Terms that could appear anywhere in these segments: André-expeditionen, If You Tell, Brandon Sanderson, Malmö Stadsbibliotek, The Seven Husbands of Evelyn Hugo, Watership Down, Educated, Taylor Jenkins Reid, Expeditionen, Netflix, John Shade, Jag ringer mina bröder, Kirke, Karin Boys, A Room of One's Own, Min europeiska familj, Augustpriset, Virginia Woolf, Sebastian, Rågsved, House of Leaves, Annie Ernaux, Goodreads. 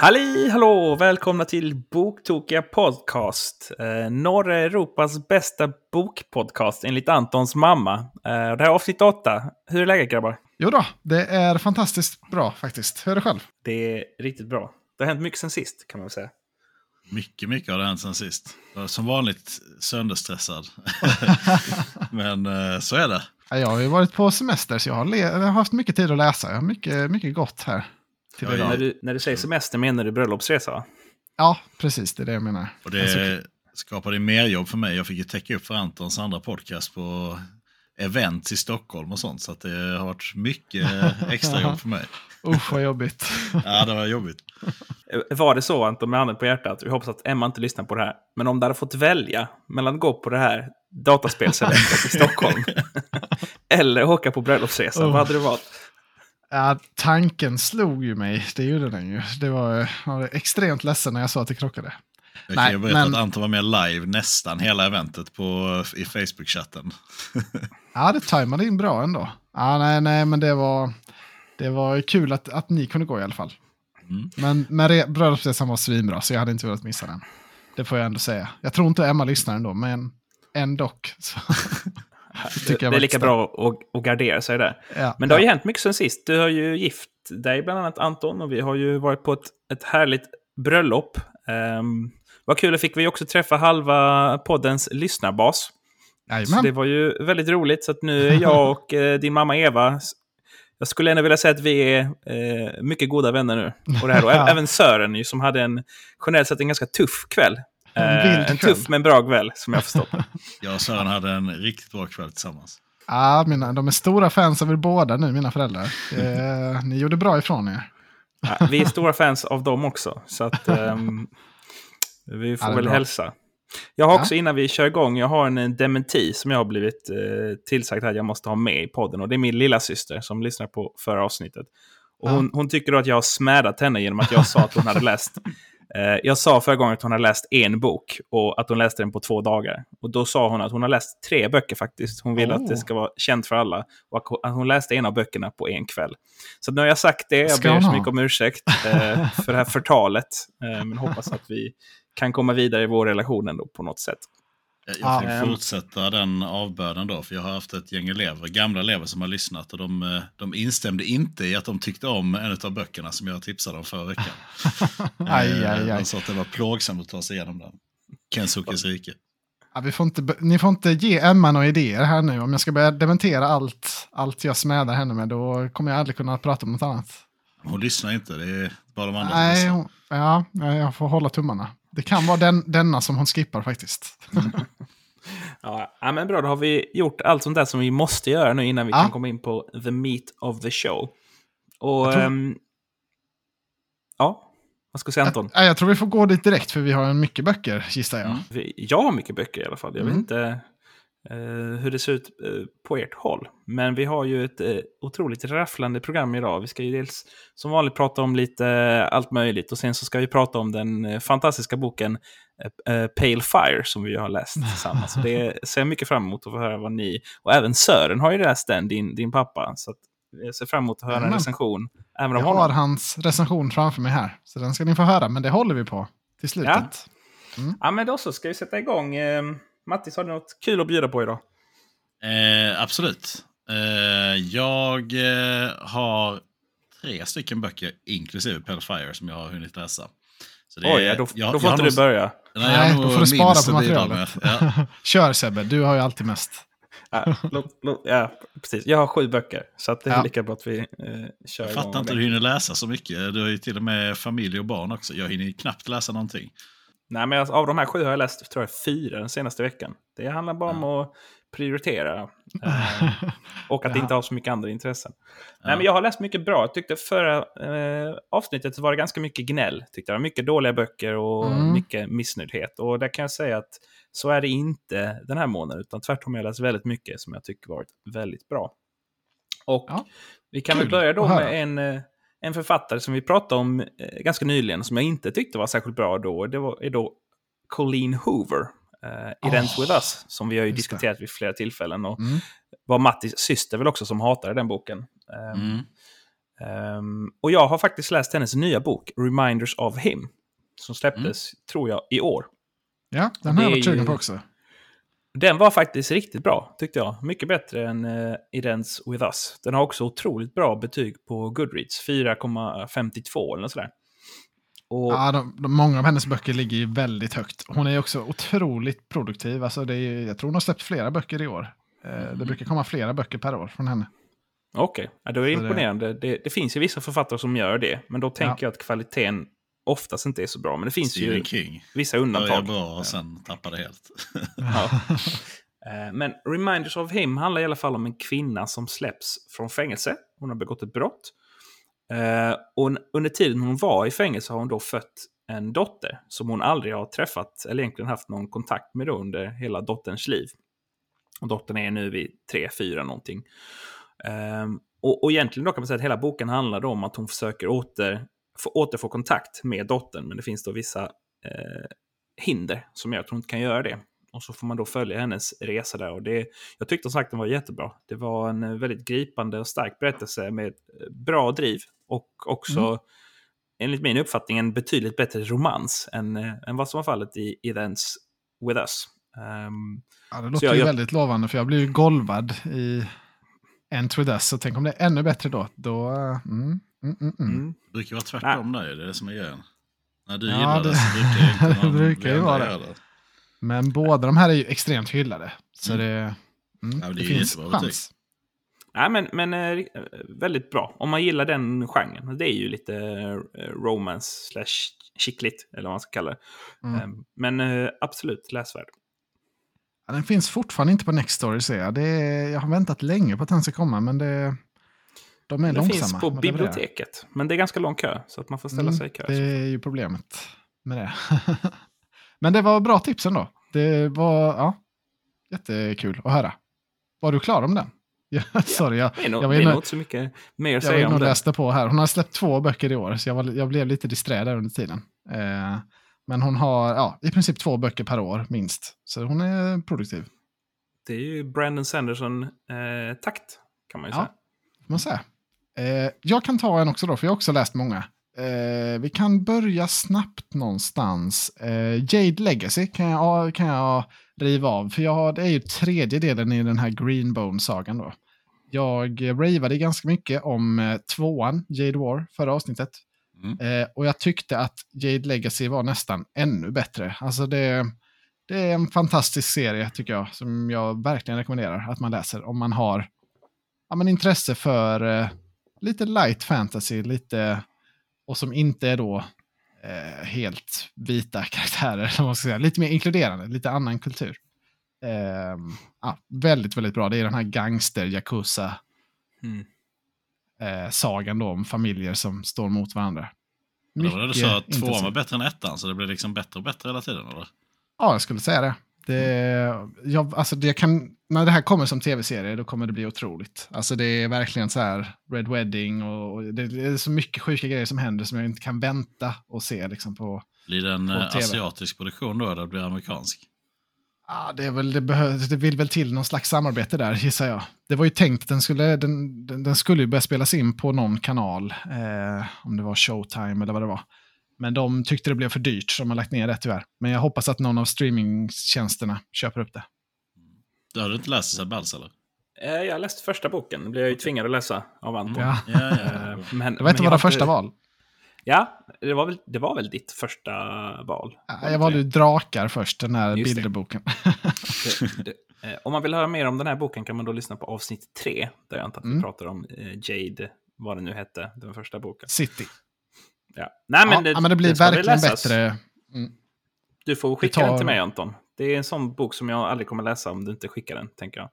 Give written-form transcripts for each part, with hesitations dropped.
Halli, hallå! Välkomna till Boktokia podcast. Norra Europas bästa bokpodcast enligt Antons mamma. Det här är avsnitt 8. Hur är läget, grabbar? Jo då, det är fantastiskt bra faktiskt. Hör det själv. Det är riktigt bra. Det har hänt mycket sen sist, kan man väl säga. Mycket har det hänt sen sist. Som vanligt sönderstressad. Men så är det. Jag har ju varit på semester så jag har haft mycket tid att läsa. Jag har mycket gott här. Ja, när du säger semester menar du bröllopsresa, va? Ja, precis, det är det jag menar. Och det skapade mer jobb för mig. Jag fick ju täcka upp för Antons andra podcast på event i Stockholm och sånt. Så att det har varit mycket extra jobb för mig. Usch, vad jobbigt. Ja, det var jobbigt. Var det så, Anton, med handen på hjärtat? Vi hoppas att Emma inte lyssnar på det här. Men om du hade fått välja mellan att gå på det här dataspelseventet i Stockholm eller åka på bröllopsresan, vad hade det varit? Ja, tanken slog ju mig. Det gjorde den ju. Det var extremt ledsen när jag sa att det krockade. Jag berättade att Anton var med live nästan hela eventet i Facebook-chatten. Ja, det tajmade in bra ändå. Ja, nej, men det var kul att ni kunde gå i alla fall. Mm. Men bröllopsresan var svinbra, så jag hade inte velat missa den. Det får jag ändå säga. Jag tror inte Emma lyssnar ändå, men ändå. Det är lika bra att gardera sig där. Ja, men det har ju hänt mycket sen sist. Du har ju gift dig bland annat, Anton, och vi har ju varit på ett härligt bröllop. Vad kul, fick vi också träffa halva poddens lyssnarbas. Så det var ju väldigt roligt. Så att nu är jag och din mamma Eva, jag skulle ändå vilja säga att vi är mycket goda vänner nu. Och det här då, även Sören ju, som hade generellt sett en ganska tuff kväll. En tuff men bra kväll, som jag förstått. Jag och Sören hade en riktigt bra kväll tillsammans. Ja, de är stora fans av er båda nu, mina föräldrar. Ni gjorde bra ifrån er. Ja, vi är stora fans av dem också. Så att vi får väl hälsa. Jag har också, innan vi kör igång, jag har en dementi som jag har blivit tillsagt att jag måste ha med i podden. Och det är min lilla syster som lyssnar på förra avsnittet. Och hon tycker då att jag har smädat henne genom att jag sa att hon hade läst... Jag sa förra gången att hon har läst en bok och att hon läste den på 2 dagar. Och då sa hon att hon har läst 3 böcker faktiskt. Hon vill att det ska vara känt för alla. Och att hon läste en av böckerna på en kväll. Så nu har jag sagt det. Jag ber så mycket om ursäkt för det här förtalet. Men hoppas att vi kan komma vidare i vår relation ändå på något sätt. Jag får fortsätta den avbörden då, för jag har haft ett gäng elever, gamla elever som har lyssnat, och de instämde inte i att de tyckte om en av böckerna som jag tipsade om förra veckan. De sa att det var plågsamt att ta sig igenom den. Kensukes rike. Ja, ni får inte ge Emma några idéer här nu. Om jag ska börja dementera allt jag smädar henne med, då kommer jag aldrig kunna prata om något annat. Hon lyssnar inte, det är bara de andra. Nej, jag får hålla tummarna. Det kan vara denna som hon skippar faktiskt. Ja, men bra, då har vi gjort allt sånt där som vi måste göra nu innan vi kan komma in på the meat of the show. Och vad ska jag säga, Anton? Jag tror vi får gå dit direkt, för vi har mycket böcker, gissar jag. Jag har mycket böcker i alla fall. Jag vet inte hur det ser ut på ert håll. Men vi har ju ett otroligt rafflande program idag. Vi ska ju dels som vanligt prata om lite allt möjligt. Och sen så ska vi prata om den fantastiska boken Pale Fire som vi har läst tillsammans. Så det ser jag mycket fram emot att få höra vad ni... Och även Sören har ju läst den, din pappa. Så att jag ser fram emot att höra en recension. Även jag har hans recension framför mig här. Så den ska ni få höra, men det håller vi på till slutet. Ja, men då så ska vi sätta igång... Mattis, har du något kul att bjuda på idag? Absolut. Jag har 3 stycken böcker, inklusive Pale Fire, som jag har hunnit läsa. Så det då får inte du börja. Nej, då får du spara på materialet. Kör, Sebbe, du har ju alltid mest. Precis. Jag har 7 böcker, så att det är lika bra att vi kör. Jag fattar inte att du hinner läsa så mycket. Du har ju till och med familj och barn också. Jag hinner knappt läsa någonting. Nej, men av de här 7 har jag läst, tror jag, 4 den senaste veckan. Det handlar bara om att prioritera. Och att inte ha så mycket andra intressen. Nej, men jag har läst mycket bra. Jag tyckte förra avsnittet så var det ganska mycket gnäll. Tyckte jag. Mycket dåliga böcker och mycket missnöjdhet. Och där kan jag säga att så är det inte den här månaden. Utan tvärtom, jag läst väldigt mycket som jag tycker varit väldigt bra. Och vi kan väl börja då med en författare som vi pratade om ganska nyligen, som jag inte tyckte var särskilt bra då, är Colleen Hoover i It Ends with Us, som vi har ju diskuterat vid flera tillfällen, och var Mattis syster väl också som hatade den boken. Och jag har faktiskt läst hennes nya bok Reminders of Him som släpptes, tror jag, i år. Ja, den har jag varit sugen på också. Den var faktiskt riktigt bra, tyckte jag. Mycket bättre än It Ends with Us. Den har också otroligt bra betyg på Goodreads, 4,52 eller sådär. Och... ja, många av hennes böcker ligger ju väldigt högt. Hon är också otroligt produktiv. Alltså det är, jag tror hon har släppt flera böcker i år. Det brukar komma flera böcker per år från henne. Okej, ja, då är det imponerande. Det finns ju vissa författare som gör det. Men då tänker jag att kvaliteten oftast inte är så bra. Men det finns Stephen ju King. Vissa undantag. Börjar bra och sen tappar det helt. Men Reminders of Him handlar i alla fall om en kvinna som släpps från fängelse. Hon har begått ett brott. Och under tiden hon var i fängelse har hon då fött en dotter som hon aldrig har träffat eller egentligen haft någon kontakt med under hela dotterns liv. Och dottern är nu vid 3-4 någonting. Och egentligen då kan man säga att hela boken handlar om att hon försöker återfå kontakt med dottern, men det finns då vissa hinder som gör att hon inte kan göra det. Och så får man då följa hennes resa där. Och jag tyckte som sagt den var jättebra. Det var en väldigt gripande och stark berättelse med bra driv. Och också, enligt min uppfattning, en betydligt bättre romans än vad som var fallet i It Ends with Us. Det låter ju väldigt lovande, för jag blev ju golvad i Ends with Us. Så tänk om det är ännu bättre då. Det brukar vara tvärtom där. Det är det som är grejen. När du gillar det så brukar inte någon ju vara det. Men båda de här är ju extremt hyllade. Så det finns chans. Nej, men väldigt bra. Om man gillar den genren. Det är ju lite romance/chickligt. Eller vad man ska kalla det. Men absolut läsvärd. Ja, den finns fortfarande inte på Nextory, ser jag. Jag har väntat länge på att den ska komma. Men de är långsamma. Den finns på biblioteket. Men det är ganska lång kö. Så att man får ställa sig i kö. Det är ju problemet med det. Men det var bra tipsen då. Det var jättekul att höra. Var du klar om den? Sorry, jag var inte så mycket mer att säga om den. Jag läste på här. Hon har släppt 2 böcker i år, så jag blev lite disträ där under tiden. Men hon har i princip 2 böcker per år minst. Så hon är produktiv. Det är ju Brandon Sanderson takt kan man ju säga. Man säger. Jag kan ta en också då, för jag har också läst många. Vi kan börja snabbt någonstans. Jade Legacy kan jag riva av. För det är ju tredje delen i den här Greenbone-sagan då. Jag ravade ganska mycket om 2:an, Jade War, förra avsnittet. Och jag tyckte att Jade Legacy var nästan ännu bättre. Alltså det är en fantastisk serie tycker jag. Som jag verkligen rekommenderar att man läser. Om man har intresse för lite light fantasy, lite... Och som inte är då helt vita karaktärer. Man ska säga. Lite mer inkluderande. Lite annan kultur. Väldigt, väldigt bra. Det är den här gangster-yakuza-sagan då om familjer som står mot varandra. Det var det du sa att 2 var bättre än 1, så det blir liksom bättre och bättre hela tiden, eller? Ja, jag skulle säga det. När det här kommer som tv-serie då kommer det bli otroligt. Alltså det är verkligen så här Red Wedding och det är så mycket sjuka grejer som händer som jag inte kan vänta och se liksom på. Blir det en asiatisk produktion då eller blir det amerikansk? Ja, det vill väl till någon slags samarbete där, gissar jag. Det var ju tänkt att den skulle ju börja spelas in på någon kanal om det var Showtime eller vad det var. Men de tyckte det blev för dyrt så de har lagt ner det tyvärr. Men jag hoppas att någon av streamingtjänsterna köper upp det. Du har inte läst Sebals alltså, eller? Jag läste första boken. Det blev jag ju tvingad att läsa av Anton. Ja. Men, det var inte våra första val. Ja, det var väl ditt första val? Ja, jag valde ju Drakar först, den här bilderboken. Om man vill höra mer om den här boken kan man då lyssna på avsnitt 3. Där jag antar att vi pratar om Jade, vad det nu hette, den första boken. City. Ja. Nej, men det blir verkligen bättre. Du får skicka den till mig, Anton. Det är en sån bok som jag aldrig kommer läsa om du inte skickar den, tänker jag.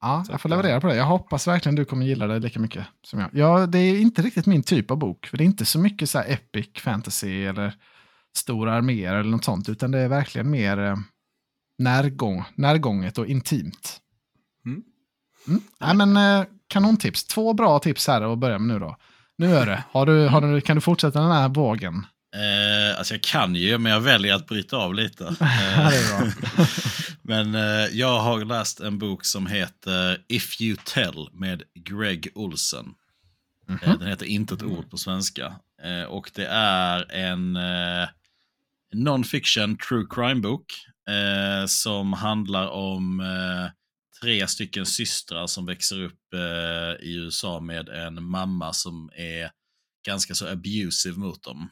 Ja, jag får leverera på det. Jag hoppas verkligen du kommer gilla det lika mycket som jag. Ja, det är inte riktigt min typ av bok. För det är inte så mycket så här epic fantasy eller stora arméer eller något sånt. Utan det är verkligen mer närgånget och intimt. Nej, men kanontips. 2 bra tips här att börja med nu då. Nu är det. Kan du fortsätta den här vågen? Jag kan ju, men jag väljer att bryta av lite. Men jag har läst en bok som heter If You Tell med Gregg Olsen. Mm-hmm. Den heter Inte ett ord på svenska. Och det är en non-fiction true crime-bok som handlar om tre stycken systrar som växer upp i USA med en mamma som är ganska så abusive mot dem.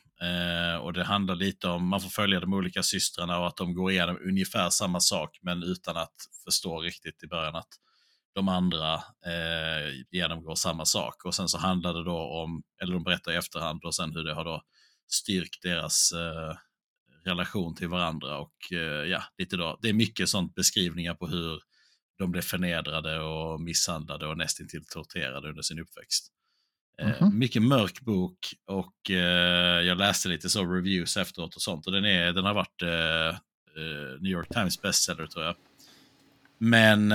Och det handlar lite om, man får följa de olika systrarna och att de går igenom ungefär samma sak men utan att förstå riktigt i början att de andra genomgår samma sak. Och sen så handlar det då om, eller de berättar i efterhand och sen hur det har då styrkt deras relation till varandra. Och ja, lite då, det är mycket sånt beskrivningar på hur de blev förnedrade och misshandlade och nästintill torterade under sin uppväxt. Mm-hmm. Mycket mörk bok och jag läste lite så reviews efteråt och sånt. Och den har varit New York Times bestseller tror jag. Men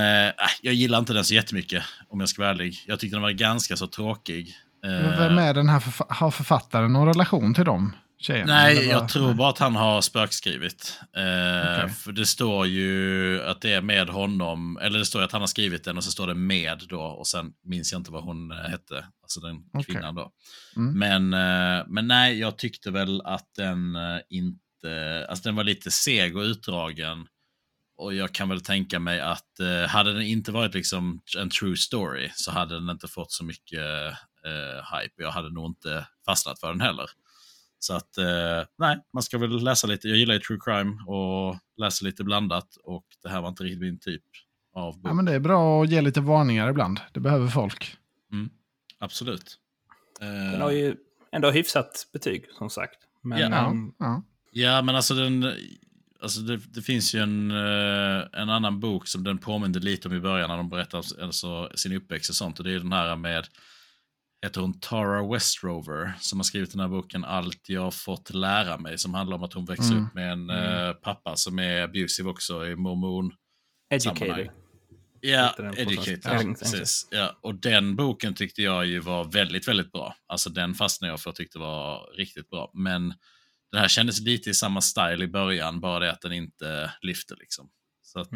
jag gillar inte den så jättemycket om jag ska vara ärlig. Jag tyckte den var ganska så tråkig. Vem är den här? Har författaren någon relation till dem? Tjejerna, nej, jag tror bara att han har spökskrivit. Okay. För det står ju att det är med honom, eller det står att han har skrivit den och så står det med då, och sen minns jag inte vad hon hette, alltså den kvinnan då. Mm. Men nej, jag tyckte väl att den inte, alltså den var lite seg och utdragen. Och jag kan väl tänka mig att hade den inte varit liksom en true story så hade den inte fått så mycket hype. Jag hade nog inte fastnat för den heller. Så att, nej, man ska väl läsa lite. Jag gillar ju true crime och läser lite blandat. Och det här var inte riktigt min typ av bok. Ja, men det är bra att ge lite varningar ibland. Det behöver folk. Mm, absolut. Den har ju ändå hyfsat betyg, som sagt. Men, ja. Ja, men alltså den... Alltså det finns ju en annan bok som den påminner lite om i början när de berättar om alltså sin uppväxt och sånt. Och det är den här med, heter hon Tara Westover, som har skrivit den här boken Allt jag fått lära mig, som handlar om att hon växer upp med en pappa som är abusive också i mormon. Educated. Ja, Educated. Ja, precis. Ja, och den boken tyckte jag ju var väldigt, väldigt bra. Alltså den fastnade jag för och tyckte var riktigt bra. Men det här kändes lite i samma style i början, bara det att den inte lyfter liksom. Så att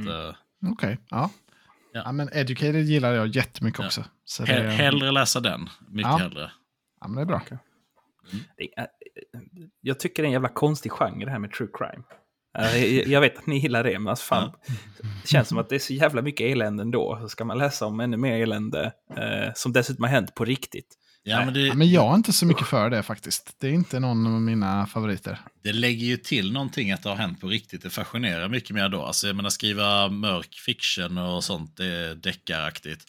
okej, ja. Ja, men Educated gillar jag jättemycket också. Så hellre läsa den, mycket hellre. Ja, men det är bra. Okay. Jag tycker det är en jävla konstig genre det här med true crime. Jag vet att ni gillar det, men alltså fan, det känns som att det är så jävla mycket elände ändå. Så ska man läsa om ännu mer elände som dessutom har hänt på riktigt. Ja, men, ja, men jag är inte så mycket för det faktiskt. Det är inte någon av mina favoriter. Det lägger ju till någonting att det har hänt på riktigt. Det fascinerar mycket mer då. Alltså, jag menar, skriva mörk fiction och sånt, det är deckaraktigt.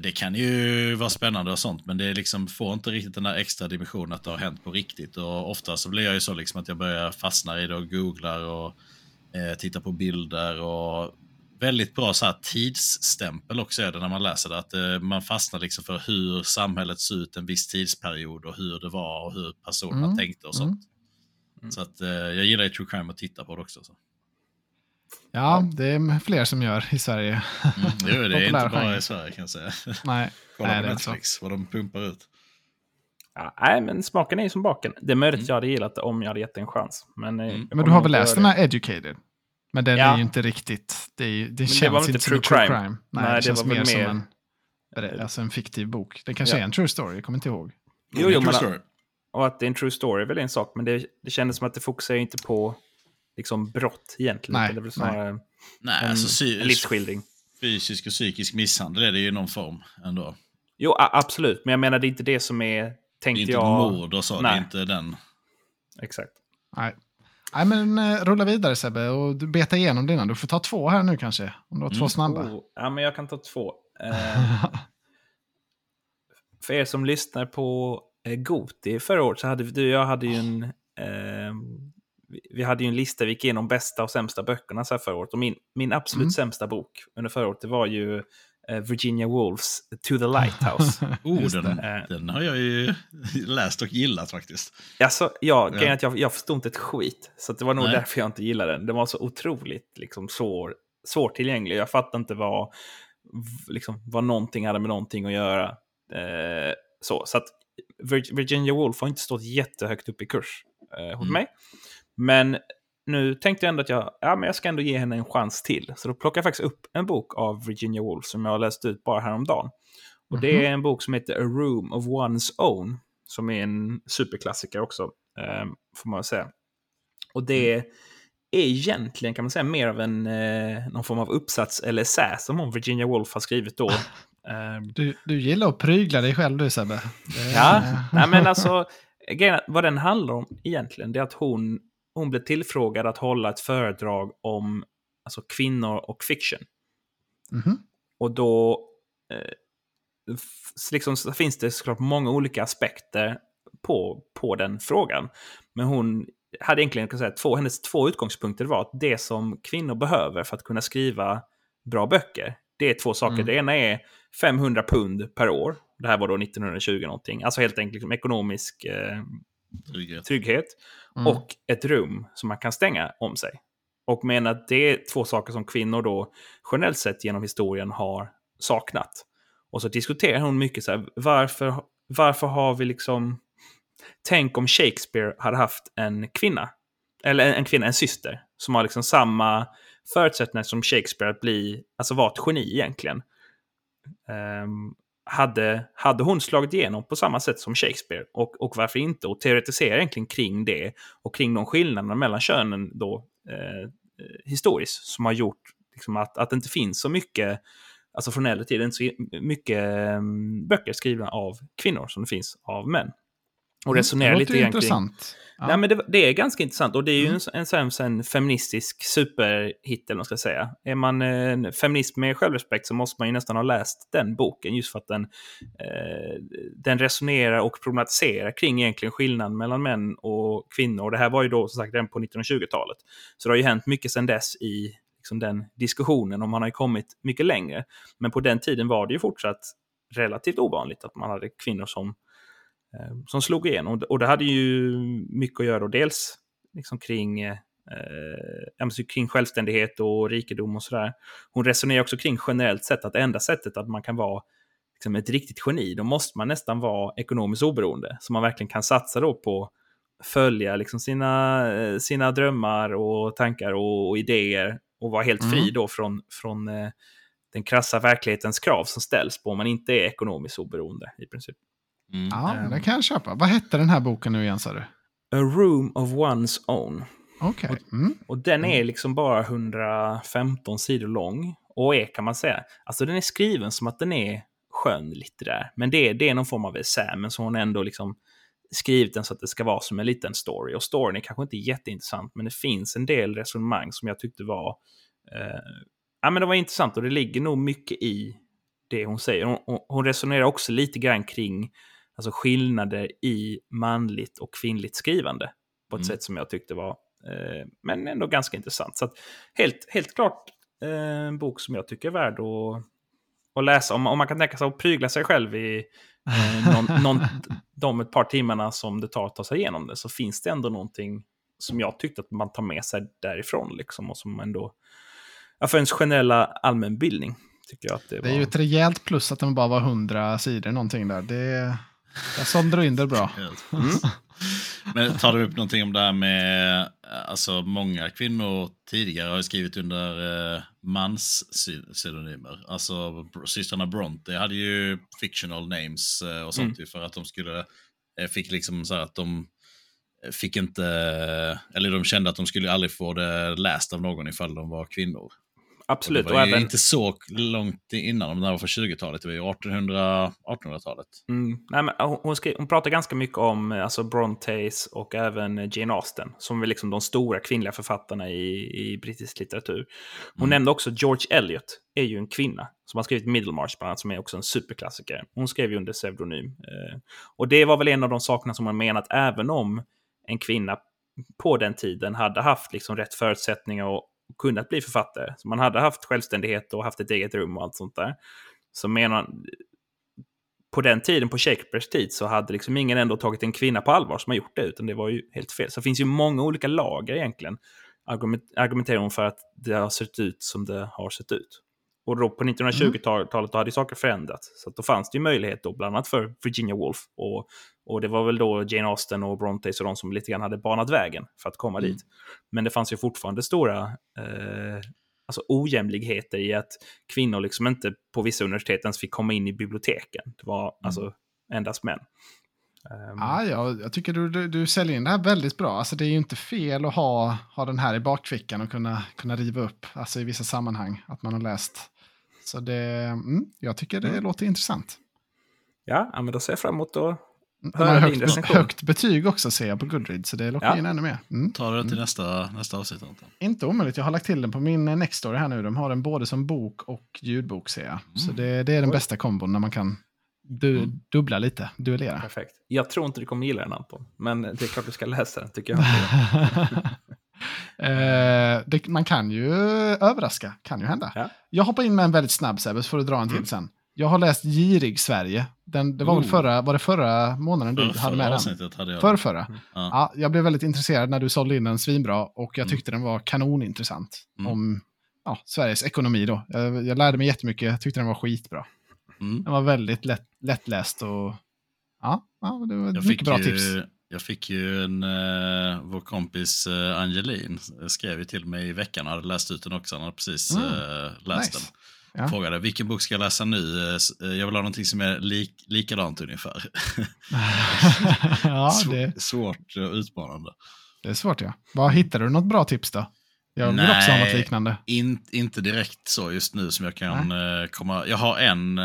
Det kan ju vara spännande och sånt, men det liksom får inte riktigt den här extra dimensionen att det har hänt på riktigt. Och ofta så blir jag ju så liksom att jag börjar fastna i det och googlar och tittar på bilder och... Väldigt bra så här tidsstämpel också är det när man läser det, att man fastnar liksom för hur samhället såg ut en viss tidsperiod och hur det var och hur personerna tänkte och sånt. Så att jag gillar ju true crime att titta på det också. Så. Ja, det är fler som gör i Sverige. Mm, jo, det är inte bara i Sverige kan jag säga. Nej, kolla på Netflix, vad de pumpar ut. Ja, nej, men smaken är ju som baken. Det är möjligt jag hade gillat om jag hade gett en chans. Men du har väl läst den här Educated? Men den är ju inte riktigt... Det känns inte true crime. Nej, det känns mer som en fiktiv bok. Det kanske är en true story, jag kommer inte ihåg. Jo, men och att det är en true story är väl en sak, men det kändes som att det fokuserar inte på liksom brott egentligen. Nej, det snarare en livsskildring. Fysisk och psykisk misshandel är det ju i någon form ändå. Jo, absolut. Men jag menar, det är inte det som är... Tänkte jag... Det är inte mord och så, det är inte den. Exakt. Nej. Nej, men rulla vidare Sebbe och beta igenom dina. Du får ta 2 här nu kanske, om du har 2 snabba. Ja, men jag kan ta 2. För er som lyssnar på Goti förra året så hade du och jag hade ju en... vi hade ju en lista, vi gick igenom bästa och sämsta böckerna så här förra året. Och min absolut sämsta bok under förra året, det var ju Virginia Woolfs To the Lighthouse. Den har jag ju läst och gillat faktiskt. Alltså, jag förstod inte ett skit. Så det var nog därför jag inte gillade den. Den var så otroligt liksom, svårtillgänglig. Jag fattade inte vad någonting hade med någonting att göra. Så att Virginia Woolf har inte stått jättehögt upp i kurs hos mig. Men nu tänkte jag ändå att jag ska ändå ge henne en chans till. Så då plockar jag faktiskt upp en bok av Virginia Woolf som jag har läst ut bara häromdagen. Och det är en bok som heter A Room of One's Own, som är en superklassiker också, får man säga. Och det är egentligen, kan man säga, mer av en någon form av uppsats eller essä som hon, Virginia Woolf, har skrivit då. Du gillar att prygla dig själv du, Sebbe. Ja, nej, men alltså vad den handlar om egentligen, det är att hon blev tillfrågad att hålla ett föredrag om, alltså, kvinnor och fiction. Mm-hmm. Och då liksom, så finns det såklart många olika aspekter på den frågan. Men hon hade egentligen, kan säga, hennes två utgångspunkter var att det som kvinnor behöver för att kunna skriva bra böcker, det är två saker. Mm. Det ena är 500 pund per år. Det här var då 1920 någonting. Alltså helt enkelt liksom ekonomisk trygghet. Mm. Och ett rum som man kan stänga om sig. Och menar att det är två saker som kvinnor då generellt sett genom historien har saknat. Och så diskuterar hon mycket så här, varför har vi liksom, tänk om Shakespeare hade haft en kvinna, eller en syster som har liksom samma förutsättningar som Shakespeare att bli, alltså var ett geni egentligen. Hade hon slagit igenom på samma sätt som Shakespeare, och varför inte, och teoretisera egentligen kring det och kring de skillnaderna mellan könen då historiskt, som har gjort liksom att det inte finns så mycket, alltså från äldre tiden, så mycket böcker skrivna av kvinnor som det finns av män. Och resonera lite grann kring. Ja. Nej, men det är ganska intressant. Och det är ju en feministisk superhit, eller man ska säga. Är man en feminist med självrespekt, så måste man ju nästan ha läst den boken, just för att den resonerar och problematiserar kring egentligen skillnaden mellan män och kvinnor. Och det här var ju då, som sagt, den på 1920-talet. Så det har ju hänt mycket sedan dess i liksom den diskussionen, och man har ju kommit mycket längre. Men på den tiden var det ju fortsatt relativt ovanligt att man hade kvinnor som slog igenom. Och det hade ju mycket att göra, och dels liksom kring självständighet och rikedom och sådär. Hon resonerar också kring generellt sett att det enda sättet att man kan vara liksom ett riktigt geni, då måste man nästan vara ekonomiskt oberoende, så man verkligen kan satsa då på följa liksom sina drömmar och tankar och idéer, och vara helt fri då från den krassa verklighetens krav som ställs på om man inte är ekonomiskt oberoende i princip. Mm. Ja, det kan jag köpa. Vad hette den här boken nu igen, sa du? A Room of One's Own. Okej. Okay. Mm. Och den är liksom bara 115 sidor lång. Och är, kan man säga, alltså den är skriven som att den är skönlitterär. Men det är någon form av essä, men så hon ändå liksom skrivit den så att det ska vara som en liten story. Och storyn är kanske inte jätteintressant, men det finns en del resonemang som jag tyckte var... ja, men det var intressant, och det ligger nog mycket i det hon säger. Hon resonerar också lite grann kring, alltså, skillnader i manligt och kvinnligt skrivande på ett sätt som jag tyckte var men ändå ganska intressant. Så att helt klart en bok som jag tycker är värd att läsa, om man kan tänka sig att prygla sig själv i de ett par timmarna som det tar att ta sig igenom det, så finns det ändå någonting som jag tyckte att man tar med sig därifrån liksom, och som ändå, ja, för ens generella allmänbildning tycker jag att det var... är ju ett rejält plus att den bara var 100 sidor någonting där. Jag sondrar in det bra. Men tar du upp någonting om det här med, alltså, många kvinnor tidigare har skrivit under mans pseudonymer. Alltså systrarna Brontë hade ju fictional names och sånt för att de skulle fick liksom så här att de fick inte, eller de kände att de skulle aldrig få det läst av någon ifall de var kvinnor. Absolut. Och det var ju inte så långt innan, om det var från 20-talet, det var ju 1800-talet. Nej, men hon pratar ganska mycket om, alltså, Brontes och även Jane Austen, som är liksom de stora kvinnliga författarna i brittisk litteratur. Hon nämnde också George Eliot, är ju en kvinna som har skrivit Middlemarch bland annat, som är också en superklassiker. Hon skrev ju under pseudonym. Och det var väl en av de sakerna som hon menat, även om en kvinna på den tiden hade haft liksom rätt förutsättningar och kunnat bli författare, så man hade haft självständighet och haft ett eget rum och allt sånt där, så menar på den tiden, på Shakespeares tid, så hade liksom ingen ändå tagit en kvinna på allvar som har gjort det, utan det var ju helt fel. Så det finns ju många olika lager egentligen, argumenterar hon, för att det har sett ut som det har sett ut. Och då på 1920-talet då hade saker förändrats, så att då fanns det ju möjlighet då, bland annat för Virginia Woolf, och det var väl då Jane Austen och Brontes och de som lite grann hade banat vägen för att komma dit. Men det fanns ju fortfarande stora alltså ojämlikheter i att kvinnor liksom inte på vissa universitet ens fick komma in i biblioteken. Det var alltså endast män. Jag tycker du säljer in det här väldigt bra. Alltså det är ju inte fel att ha den här i bakfickan och kunna riva upp, alltså i vissa sammanhang att man har läst. Så det, jag tycker det låter intressant. Ja, men då ser jag fram emot att höra din recension. Högt betyg också ser jag på Goodreads, så det lockar in ännu mer. Tar du det till nästa avsnitt? Inte omöjligt, jag har lagt till den på min Nextory här nu. De har den både som bok och ljudbok ser jag. Så det är den bästa kombon när man kan dubbla lite, duellera. Perfekt. Jag tror inte du kommer gilla den, Anton, men det är klart du ska läsa den, tycker jag. Man kan ju överraska, kan ju hända. Ja. Jag hoppar in med en väldigt snabb, Sebbe, så får du dra en till sen. Jag har läst Girig-Sverige. Det var väl förra månaden du hade med den? Förra. Ja, jag blev väldigt intresserad när du sålde in den svinbra, och jag tyckte den var kanonintressant om Sveriges ekonomi då. Jag lärde mig jättemycket, jag tyckte den var skitbra. Den var väldigt lättläst och det var mycket bra tips. Jag fick ju vår kompis Angelin skrev ju till mig i veckan, hade läst ut den också, han hade precis läst den. Ja. Frågade, vilken bok ska jag läsa nu? Jag vill ha någonting som är likadant ungefär. Svårt och utmanande. Det är svårt, ja. Vad hittade du något bra tips då? Jag vill också ha något liknande. Inte direkt så just nu som jag kan komma... Jag har en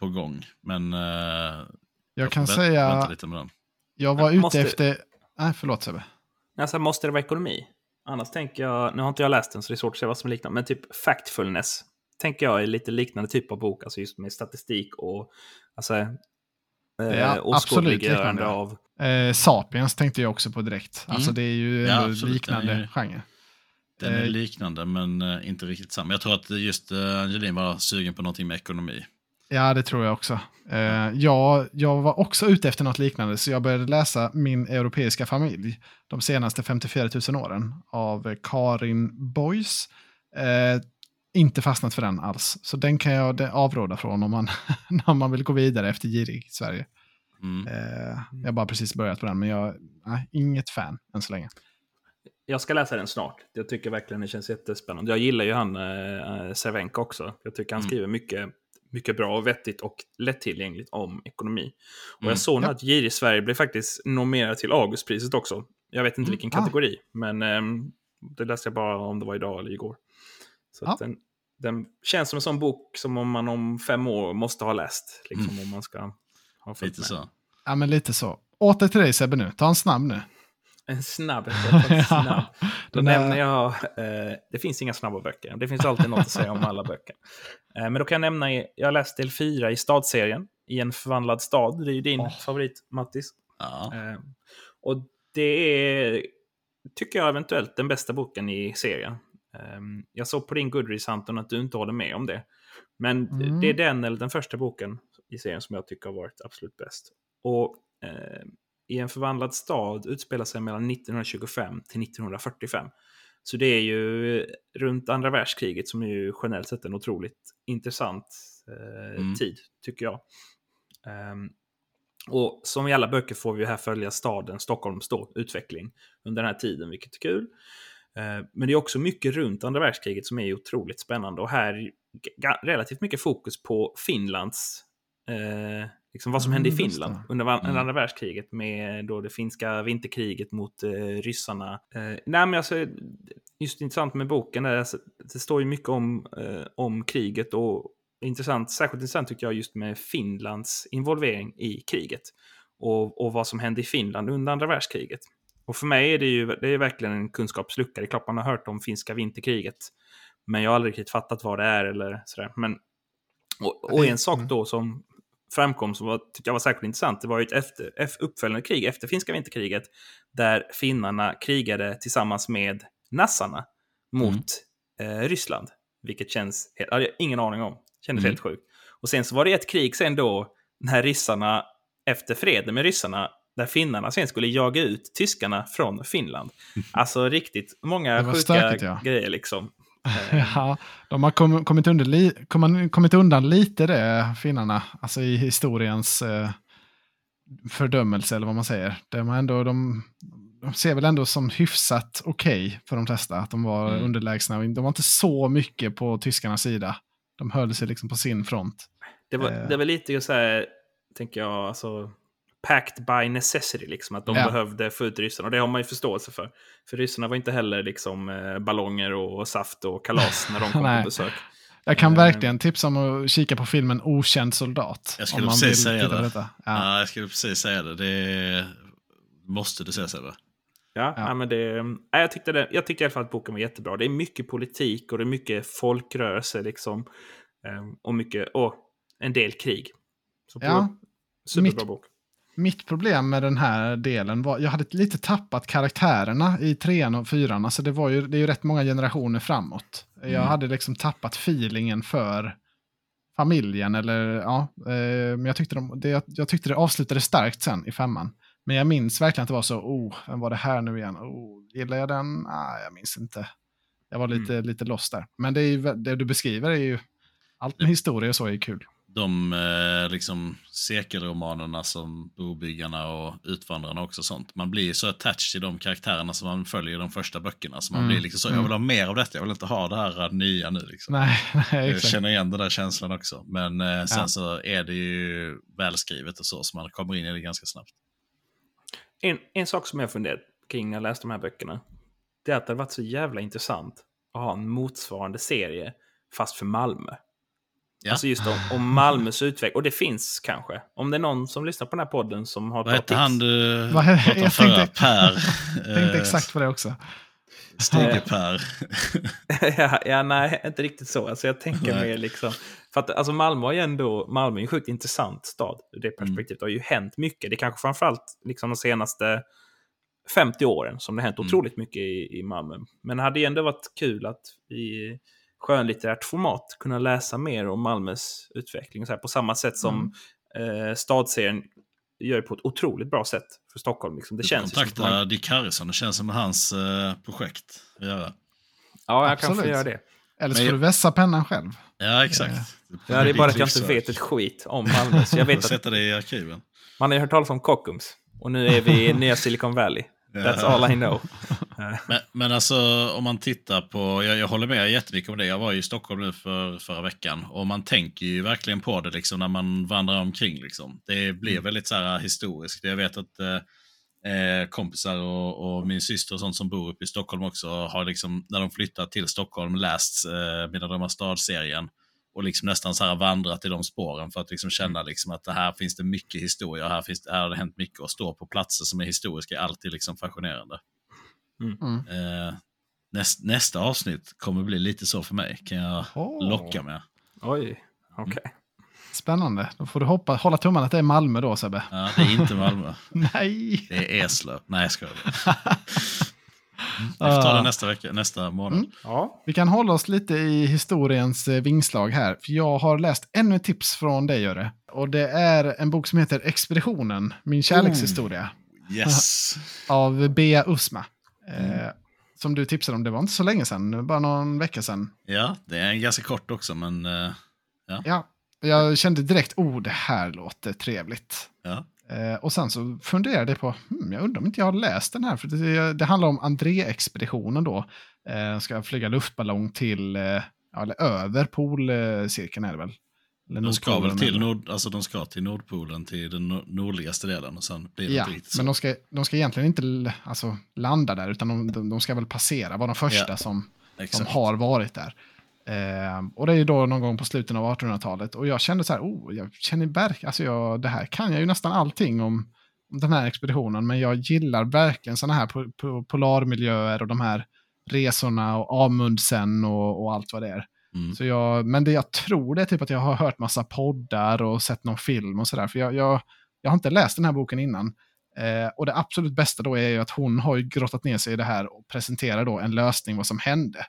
på gång, men... jag kan säga... Lite med den. Jag var ute efter... Nej, förlåt Sebbe. Alltså, måste det vara ekonomi? Annars tänker jag... Nu har inte jag läst den så det är svårt att se vad som liknar. Men typ Factfulness tänker jag är lite liknande typ av bok. Alltså just med statistik och... Alltså, absolut liknande. Av... Sapiens tänkte jag också på direkt. Alltså det är ju liknande genre. Den är liknande men inte riktigt samma. Jag tror att just Angelin var sugen på någonting med ekonomi. Ja, det tror jag också. Jag var också ute efter något liknande, så jag började läsa Min europeiska familj, de senaste 54 000 åren av Karin Boys. Inte fastnat för den alls. Så den kan jag avråda från om man, när man vill gå vidare efter Girig-Sverige. Jag har bara precis börjat på den, men jag är inget fan än så länge. Jag ska läsa den snart. Jag tycker verkligen det känns jättespännande. Jag gillar ju han Cervenka också. Jag tycker han skriver mycket bra och vettigt och lättillgängligt om ekonomi. Och jag såg att Girig-Sverige blev faktiskt nominerad till Augustpriset också. Jag vet inte vilken kategori, men det läste jag bara om det var idag eller igår. Så att den känns som en sån bok som om man om 5 år måste ha läst. Liksom om man ska ha följt lite med. Så. Ja, men lite så. Åter till dig Sebbe nu. Ta en snabb nu. En snabb. Då nämner jag... det finns inga snabba böcker. Det finns alltid något att säga om alla böcker. Men då kan jag nämna... Jag läste del 4 i stadsserien. I en förvandlad stad. Det är ju din favorit, Mattis. Ja. Och det är... Tycker jag eventuellt den bästa boken i serien. Jag såg på din Goodreads, Anton, att du inte håller med om det. Men det är den första boken i serien som jag tycker har varit absolut bäst. Och I en förvandlad stad utspelar sig mellan 1925 till 1945. Så det är ju runt andra världskriget, som är ju generellt sett en otroligt intressant tid, tycker jag. Och som i alla böcker får vi här följa staden Stockholms utveckling under den här tiden, vilket är kul. Men det är också mycket runt andra världskriget som är otroligt spännande. Och här relativt mycket fokus på Finlands, liksom vad som hände i Finland under andra världskriget, med då det finska vinterkriget mot ryssarna. Nej, men alltså, just intressant med boken är att det står ju mycket om kriget, och särskilt intressant tycker jag just med Finlands involvering i kriget och vad som hände i Finland under andra världskriget. Och för mig är det är verkligen en kunskapslucka. Det är klart man har hört om finska vinterkriget, men jag har aldrig riktigt fattat vad det är eller sådär. Men, och en sak då som framkom som tycker jag var särskilt intressant, det var ju ett uppföljande krig efter finska vinterkriget, där finnarna krigade tillsammans med nassarna mot Ryssland, vilket hade jag ingen aning om. Kändes helt sjukt. Och sen så var det ett krig sen då, när ryssarna, efter freden med ryssarna, där finnarna sen skulle jaga ut tyskarna från Finland. Alltså riktigt många sjuka grejer liksom. Ja, de har kommit undan lite det, finnarna. Alltså i historiens fördömelse eller vad man säger. De har ändå, de, de ser väl ändå som hyfsat okej för de flesta, att de var underlägsna. De var inte så mycket på tyskarnas sida. De höll sig liksom på sin front. Det var lite så här, tänker jag, alltså packed by necessity, liksom, att de behövde få ut ryssarna, och det har man ju förståelse för. För ryssarna var inte heller liksom ballonger och saft och kalas när de kom på besök. Jag kan verkligen tipsa om att kika på filmen Okänd soldat. Jag skulle precis säga det. Ja, jag skulle precis säga det. Det måste du säga så, va? Ja. Men det, jag tyckte i alla fall att boken var jättebra. Det är mycket politik och det är mycket folkrörelse liksom, och mycket en del krig. Så superbra bok. Mitt problem med den här delen var, jag hade lite tappat karaktärerna i 3:an och 4:an, så alltså det är ju rätt många generationer framåt. Jag hade liksom tappat feelingen för familjen, men jag tyckte det avslutade starkt sen i 5:an. Men jag minns verkligen att det var så, vem var det här nu igen? Gillar jag den? Nej, jag minns inte. Jag var lite lost där. Men det, är ju, det du beskriver är ju, allt med historia och så är ju kul. De liksom sekelromanerna som Brobyggarna och Utvandrarna också sånt. Man blir så attached i de karaktärerna som man följer i de första böckerna. Så man blir liksom så, jag vill ha mer av detta. Jag vill inte ha det här nya nu liksom. Nej, jag känner igen den där känslan också. Men sen så är det ju välskrivet och så man kommer in i det ganska snabbt. En sak som jag funderat kring när jag läste de här böckerna, det är att det har varit så jävla intressant att ha en motsvarande serie fast för Malmö. Ja. Alltså just om Malmös utveckling. Och det finns kanske, om det är någon som lyssnar på den här podden som har tagit tips. Jag tänkte exakt på det också. Stegepär. Nej, inte riktigt så. Alltså jag tänker mer liksom, för att alltså Malmö är en sjukt intressant stad ur det perspektivet. Det har ju hänt mycket. Det är kanske framförallt liksom de senaste 50 åren som det har hänt otroligt mycket i Malmö. Men det hade ju ändå varit kul att i skönlitterärt format kunna läsa mer om Malmös utveckling så här, på samma sätt som stadsserien gör på ett otroligt bra sätt för Stockholm liksom. Det du känns kontakta Dick Harrison, det känns som hans projekt att göra. Ja, jag kan få göra det. Eller ska du vässa pennan själv? Ja, exakt. Ja, det är bara att jag inte vet ett skit om Malmö, så jag vet att sätta det i arkiven. Man har hört talas om Kockums och nu är vi i nya Silicon Valley. That's all I know. men alltså, om man tittar på, jag håller med jättemycket om det. Jag var ju i Stockholm nu förra veckan, och man tänker ju verkligen på det liksom, när man vandrar omkring liksom. Det blir väldigt så här historiskt. Jag vet att kompisar och min syster och sånt som bor uppe i Stockholm också har liksom, när de flyttar till Stockholm, läst Mina drömmar stad-serien och liksom nästan så här vandrat i de spåren för att liksom känna liksom att det här finns det mycket historia, här har det hänt mycket, och stå på platser som är historiska är alltid liksom fascinerande. Nästa avsnitt kommer bli lite så för mig, kan jag locka med. Oj, okej. Spännande, då får du hålla tummen att det är Malmö då, Sebbe. Ja, det är inte Malmö. Nej. Det är Eslöv. Nej, jag skojar. Jag får ta det nästa månad. Ja. Vi kan hålla oss lite i historiens vingslag här, för jag har läst ännu tips från dig, Göre. Och det är en bok som heter Expeditionen, min kärlekshistoria. Yes. Av Bea Usma. Som du tipsade om, det var inte så länge sedan, bara någon vecka sedan. Ja, det är en ganska kort också, men ja. Jag kände direkt, det här låter trevligt. Ja. Och sen så funderade jag på, jag undrar om inte jag har läst den här, för det handlar om André-expeditionen då. Ska flyga luftballong till, eller över polcirkeln är det väl? Eller de ska väl till de ska till Nordpolen, till den nordligaste delen, och sen blir det riktigt så. Men de ska egentligen inte alltså landa där, utan de ska väl passera, vara de första som har varit där. Och det är ju då någon gång på slutet av 1800-talet, och jag kände så här, jag känner verkligen, alltså det här kan jag ju nästan allting om den här expeditionen, men jag gillar verkligen såna här polarmiljöer och de här resorna och Amundsen och allt vad det är. Så jag tror det är typ att jag har hört massa poddar och sett någon film och sådär, för jag har inte läst den här boken innan. Och det absolut bästa då är ju att hon har ju grottat ner sig i det här och presenterar då en lösning vad som hände.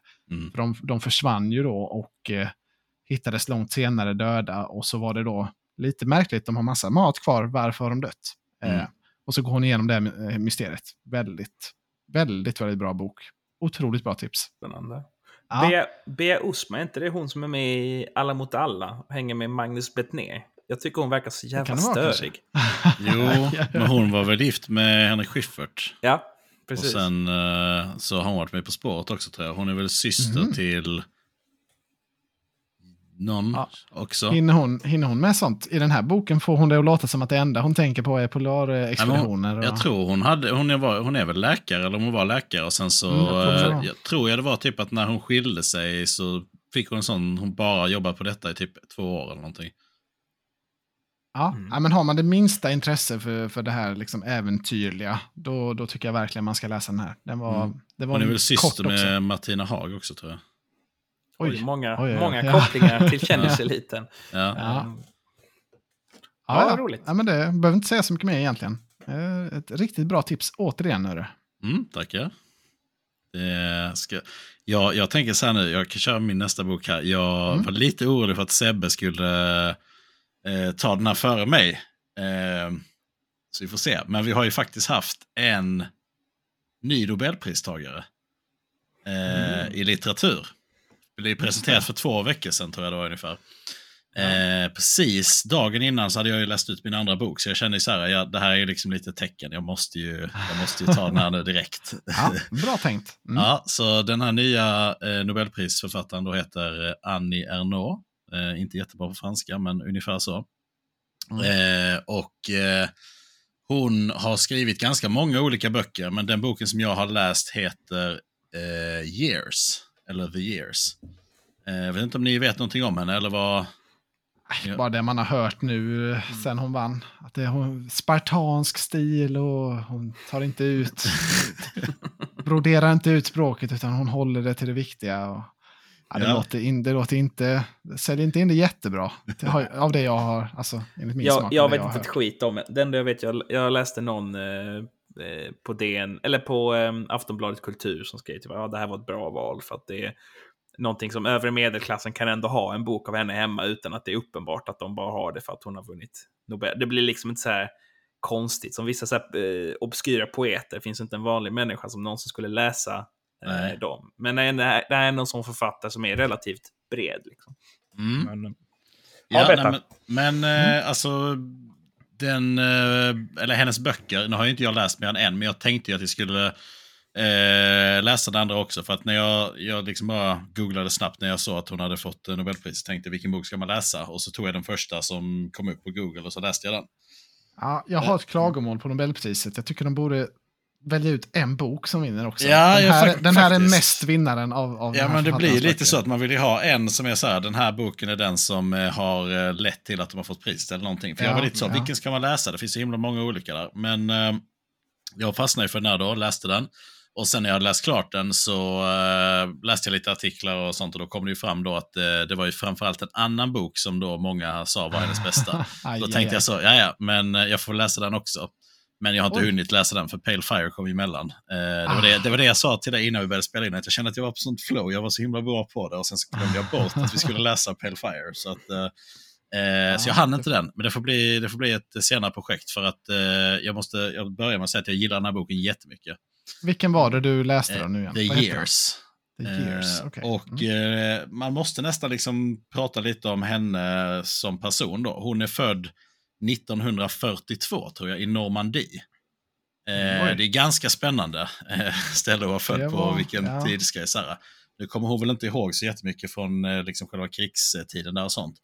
För de försvann ju då och hittades långt senare döda, och så var det då lite märkligt, de har massa mat kvar, varför har de dött? Och så går hon igenom det här mysteriet. Väldigt, väldigt, väldigt bra bok. Otroligt bra tips. Bea Usma, inte det hon som är med i Alla mot alla och hänger med Magnus Bettner? Jag tycker hon verkar så jävla störig. Jo, men hon var väl gift med Henrik Schiffert. Ja, Precis. Och sen så har hon varit med På spåret också, tror jag. Hon är väl syster till någon också. Hinner hon med sånt? I den här boken får hon det att låta som att det enda hon tänker på är polarexpeditioner. Nej, jag tror hon är väl läkare, eller hon var läkare, och sen så jag tror det var typ att när hon skilde sig så fick hon en sån, hon bara jobbat på detta i typ 2 år eller någonting. Ja, men har man det minsta intresse för det här liksom äventyrliga, då tycker jag verkligen man ska läsa den här. Den var hon är väl syster med Martina Haag också, tror jag. Oj, många kopplingar till kändiseliten. Ja, roligt. Ja, men det behöver inte säga så mycket mer egentligen. Ett riktigt bra tips återigen, hörru. Tackar. Jag tänker så här nu, jag kan köra min nästa bok här. Jag var lite orolig för att Sebbe skulle ta den här före mig. Så vi får se. Men vi har ju faktiskt haft en ny Nobelpristagare i litteratur. Det är presenterat för 2 veckor sedan, tror jag det var ungefär. Precis dagen innan så hade jag ju läst ut min andra bok, så jag kände så här, det här är ju liksom lite tecken, jag måste ju ta den här nu direkt. Ja, bra tänkt. Ja, så den här nya Nobelprisförfattaren då heter Annie Ernaux, inte jättebra på franska men ungefär så. Och hon har skrivit ganska många olika böcker, men den boken som jag har läst heter Years, eller The Years. Jag vet inte om ni vet någonting om henne, eller vad... Bara det man har hört nu sen hon vann. Att det är spartansk stil och hon tar inte ut... broderar inte ut språket, utan hon håller det till det viktiga. Och, säljer inte in det jättebra. Av det jag har, alltså enligt min smak. Jag vet inte ett skit om det. Jag läste någon... på DN, eller på Aftonbladet Kultur, som skrev typ, det här var ett bra val för att det är någonting som övre medelklassen kan ändå ha en bok av henne hemma utan att det är uppenbart att de bara har det för att hon har vunnit Nobel. Det blir liksom inte så här konstigt som vissa så här, obskyra poeter. Det finns inte en vanlig människa som någonsin skulle läsa dem. Men det här är någon som författare som är relativt bred liksom. Alltså eller hennes böcker, nu har ju inte jag läst mer än, men jag tänkte ju att jag skulle läsa den andra också, för att när jag liksom bara googlade snabbt när jag såg att hon hade fått Nobelpris, tänkte vilken bok ska man läsa, och så tog jag den första som kom upp på Google och så läste jag den. Ja, jag har ett klagomål på Nobelpriset, jag tycker de borde välja ut en bok som vinner också. Den här är mest vinnaren av ja, men det blir lite böcker. Så att man vill ju ha en som är så här, den här boken är den som har lett till att de har fått pris eller någonting. För jag var lite så, vilken ska man läsa? Det finns så himla många olika där. Men jag fastnade ju för den här då, läste den. Och sen när jag hade läst klart den så läste jag lite artiklar och sånt, och då kom det ju fram då att det var ju framförallt en annan bok som då många sa var hennes bästa. Då tänkte jag så, men jag får läsa den också. Men jag har inte hunnit läsa den, för Pale Fire kom emellan. Det var det jag sa till dig innan vi började spela in, att jag kände att jag var på sånt flow, jag var så himla bra på det, och sen så glömde jag bort att vi skulle läsa Pale Fire, så att så jag hann inte den, men det får bli ett senare projekt, för att jag börjar med att säga att jag gillar den här boken jättemycket. Vilken var det du läste då nu igen? The Years. Okay. Och man måste nästan liksom prata lite om henne som person då. Hon är född 1942, tror jag, i Normandie. Det är ganska spännande ställe att vara född på, vilken tid ska jag säga. Nu kommer hon väl inte ihåg så jättemycket från liksom själva krigstiden där och sånt.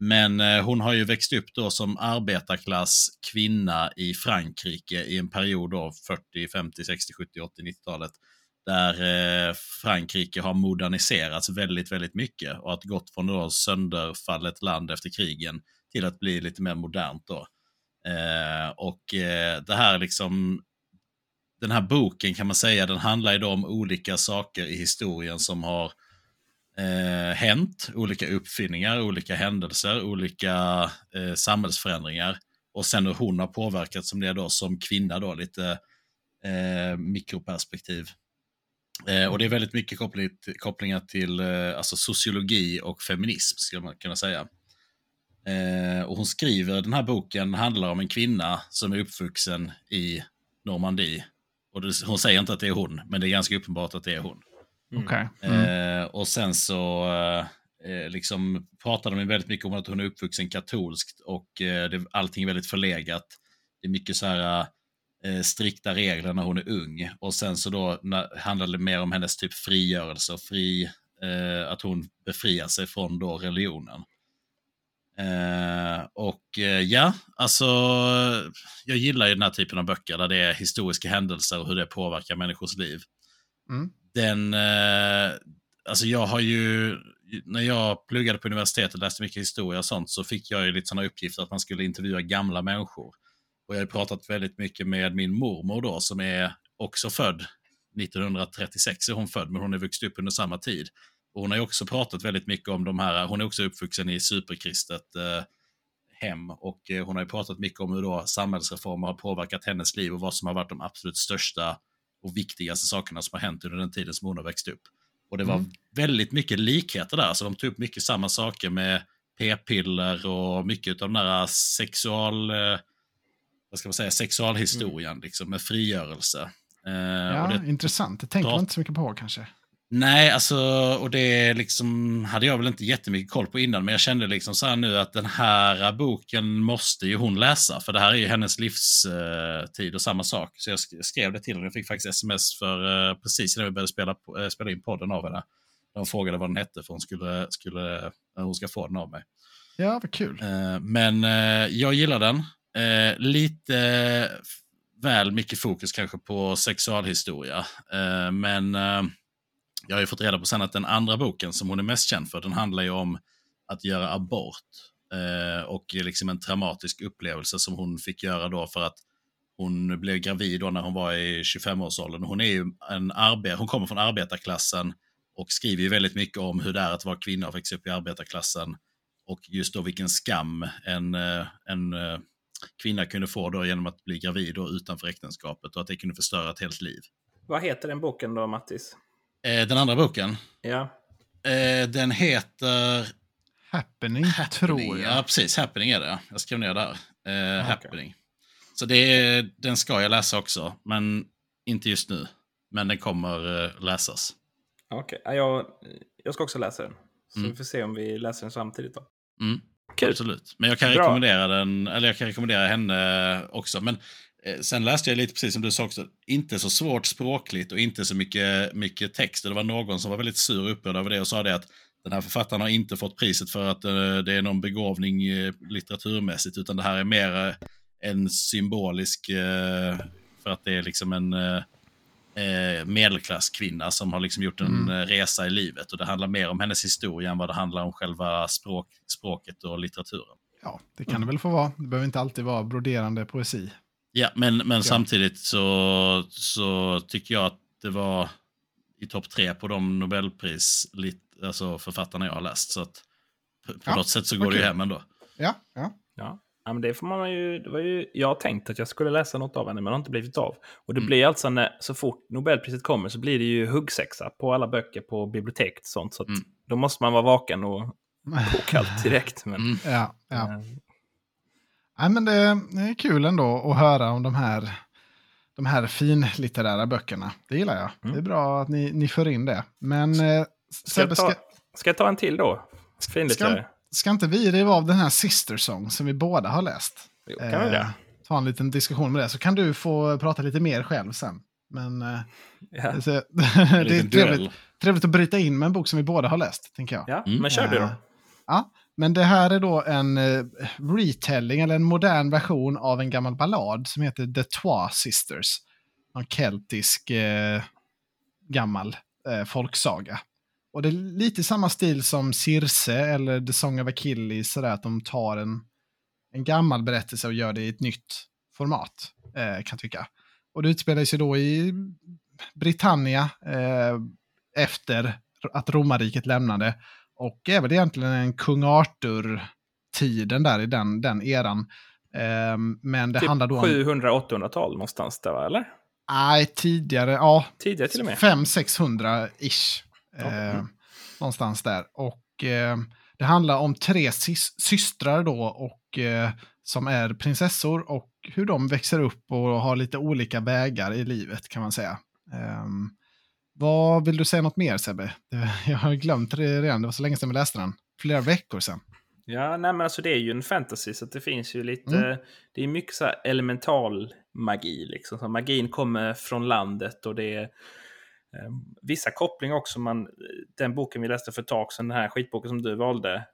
Men hon har ju växt upp då som arbetarklass kvinna i Frankrike i en period av 40, 50, 60, 70, 80, 90-talet. Där Frankrike har moderniserats väldigt, väldigt mycket och att gått från då sönderfallet land efter krigen till att bli lite mer modernt då. Det här liksom, den här boken kan man säga, den handlar ju då om olika saker i historien som har hänt, olika uppfinningar, olika händelser, olika samhällsförändringar, och sen hur hon har påverkat som det då som kvinna då, lite mikroperspektiv. Och det är väldigt mycket kopplingar till alltså sociologi och feminism, skulle man kunna säga. Och hon skriver, den här boken handlar om en kvinna som är uppvuxen i Normandie. Och hon säger inte att det är hon, men det är ganska uppenbart att det är hon. Och sen så liksom pratar de väldigt mycket om att hon är uppvuxen katolskt, och allting är väldigt förlegat. Det är mycket så här strikta regler när hon är ung, och sen så då handlade det mer om hennes typ frigörelse och att hon befriar sig från då religionen. Ja, alltså jag gillar ju den här typen av böcker där det är historiska händelser och hur det påverkar människors liv. Mm. Alltså jag har ju, när jag pluggade på universitetet och läste mycket historia och sånt, så fick jag ju lite sådana uppgifter att man skulle intervjua gamla människor. Och jag har pratat väldigt mycket med min mormor då, som är också född 1936 är hon född, men hon är vuxit upp under samma tid. Och hon har ju också pratat väldigt mycket om de här, hon är också uppvuxen i superkristet hem, och hon har ju pratat mycket om hur då samhällsreformer har påverkat hennes liv och vad som har varit de absolut största och viktigaste sakerna som har hänt under den tiden som hon har växt upp. Och det var väldigt mycket likheter där, så de tog upp mycket samma saker med p-piller och mycket av den här sexualhistorien liksom, med frigörelse. Intressant. Det tänker man inte så mycket på kanske. Nej, alltså, och det liksom hade jag väl inte jättemycket koll på innan, men jag kände liksom så här nu att den här boken måste ju hon läsa, för det här är ju hennes livstid och samma sak. Så jag skrev det till henne. Jag fick faktiskt sms för precis när vi började spela in podden av henne. De frågade vad den hette, för hon ska få den av mig. Ja, vad kul. Men jag gillar den. Lite väl mycket fokus kanske på sexualhistoria, men jag har ju fått reda på sen att den andra boken som hon är mest känd för, den handlar ju om att göra abort och liksom en traumatisk upplevelse som hon fick göra då för att hon blev gravid då när hon var i 25-årsåldern. Hon är ju hon kommer från arbetarklassen och skriver ju väldigt mycket om hur det är att vara kvinna och växa upp i arbetarklassen, och just då vilken skam en kvinna kunde få då genom att bli gravid då utanför äktenskapet, och att det kunde förstöra ett helt liv. Vad heter den boken då, Mattis? Den andra boken? Ja. Den heter Happening, tror jag. Ja, precis. Happening är det. Jag skrev ner där. Okay. Happening. Så den ska jag läsa också, men inte just nu. Men den kommer läsas. Okej, okay. Jag ska också läsa den. Så vi får se om vi läser den samtidigt då. Mm. Kul. Absolut. Men jag kan rekommendera henne också. Men sen läste jag lite, precis som du sa också, inte så svårt språkligt och inte så mycket text. Det var någon som var väldigt sur och upprörd över det och sa det att den här författaren har inte fått priset för att det är någon begåvning litteraturmässigt, utan det här är mer en symbolisk, för att det är liksom en medelklasskvinna som har liksom gjort en resa i livet, och det handlar mer om hennes historia än vad det handlar om själva språket och litteraturen. Ja, det kan det väl få vara. Det behöver inte alltid vara broderande poesi. Ja, men samtidigt så tycker jag att det var i topp 3 på de Nobelpris alltså författarna jag har läst, så att på något sätt så går det ju hem ändå. Ja. Ja, men det får man ju, jag tänkte att jag skulle läsa något av henne, men det har inte blivit av. Och det blir alltså, så fort Nobelpriset kommer så blir det ju huggsexa på alla böcker på biblioteket och sånt. Så att då måste man vara vaken och påkallt direkt. Men, Nej, men det är kul ändå att höra om de här finlitterära böckerna. Det gillar jag. Mm. Det är bra att ni för in det. Men ska jag ta en till då? Finlitterär. Ska inte vi riva av den här Sister Song som vi båda har läst? Jo, kan vi det? Ta en liten diskussion med det, så kan du få prata lite mer själv sen. Men det är trevligt att bryta in med en bok som vi båda har läst, tänker jag. Ja, men kör du då. Ja, men det här är då en retelling eller en modern version av en gammal ballad som heter The Twa Sisters. En keltisk gammal folksaga. Och det är lite samma stil som Circe eller The Song of Achilles, sådär att de tar en gammal berättelse och gör det i ett nytt format, kan jag tycka. Och det utspelar sig då i Britannia efter att romarriket lämnade, och även egentligen en kung Arthur-tiden där i den eran. Men det typ handlar då om 700-800-tal någonstans där, eller? Nej, tidigare, ja. Tidigare till och med. 500-600-ish. Någonstans där, och det handlar om 3 systrar då, och som är prinsessor, och hur de växer upp och har lite olika vägar i livet, kan man säga. Vad vill du säga något mer, Sebbe? Jag har glömt det redan, det var så länge sedan vi läste den, flera veckor sedan. Ja, nej men alltså det är ju en fantasy så det finns ju lite, det är mycket så här elemental magi liksom. Så magin kommer från landet och det är vissa kopplingar också. Den boken vi läste för ett tag sedan, den här skitboken som du valde.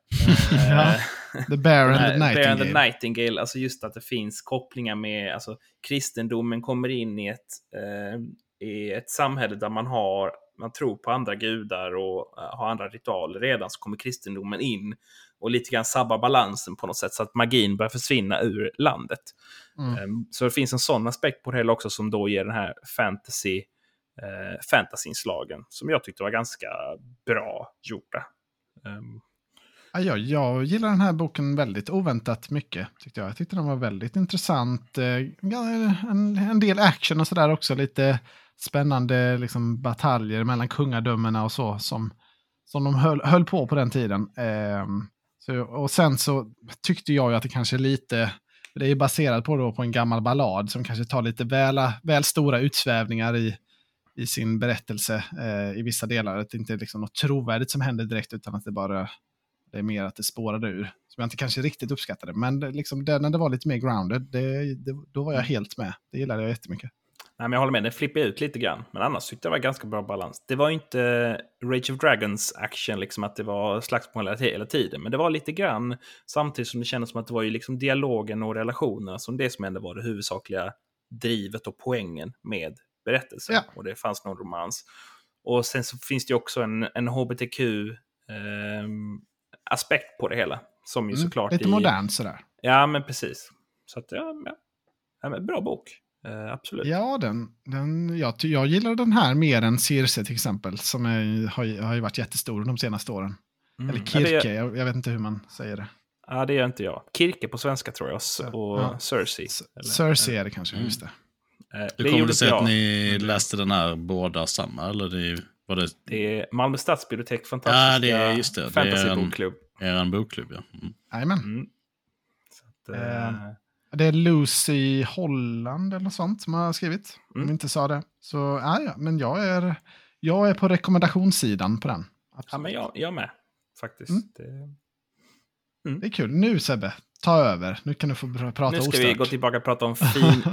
The Bear and the Nightingale. Bear and the Nightingale, alltså just att det finns kopplingar med, alltså kristendomen kommer in i ett samhälle där man tror på andra gudar och har andra ritualer redan, så kommer kristendomen in och lite grann sabbar balansen på något sätt så att magin börjar försvinna ur landet. Så det finns en sån aspekt på det hela också som då ger den här fantasyinslagen som jag tyckte var ganska bra gjorda. Jag gillar den här boken väldigt oväntat mycket tyckte jag. Jag tyckte den var väldigt intressant. En del action och sådär också, lite spännande liksom, bataljer mellan kungadömena och så som de höll på den tiden. Och sen så tyckte jag ju att det kanske lite, det är ju baserat på en gammal ballad som kanske tar lite väl stora utsvävningar i sin berättelse i vissa delar. Att det inte är liksom något trovärdigt som händer direkt, utan att det är mer att det spårade ur. Som jag inte kanske riktigt uppskattade. Men liksom, när det var lite mer grounded, då var jag helt med. Det gillade jag jättemycket. Nej, men jag håller med, den flippar ut lite grann. Men annars tyckte jag det var ganska bra balans. Det var ju inte Rage of Dragons action, liksom att det var slagsmål hela tiden. Men det var lite grann, samtidigt som det kändes som att det var ju liksom dialogen och relationerna som det som ändå var det huvudsakliga drivet och poängen med berättelsen. Ja. Och det fanns någon romans. Och sen så finns det ju också en hbtq-aspekt på det hela. Som ju såklart... Lite modern sådär. Ja, men precis. Så att men bra bok. Absolut. Ja, jag gillar den här mer än Circe till exempel, som har ju varit jättestor de senaste åren. Eller Kirke, jag vet inte hur man säger det. Ja, det gör inte jag. Kirke på svenska tror jag, och Circe. Circe är det kanske, just det. Hur kommer det sig att ni läste den här båda samma? Eller det är Malmö Stadsbibliotek, fantastiska fantasybokklubb. Det är en bokklubb, ja. Jajamän. Det är Lucy Holland eller något sånt som har skrivit, om inte sa det. Så, ja, men jag är på rekommendationssidan på den. Absolut. Ja, men jag med, faktiskt. Det är kul. Nu Sebbe, ta över. Nu kan du få prata ostört. Nu ska vi gå tillbaka och prata om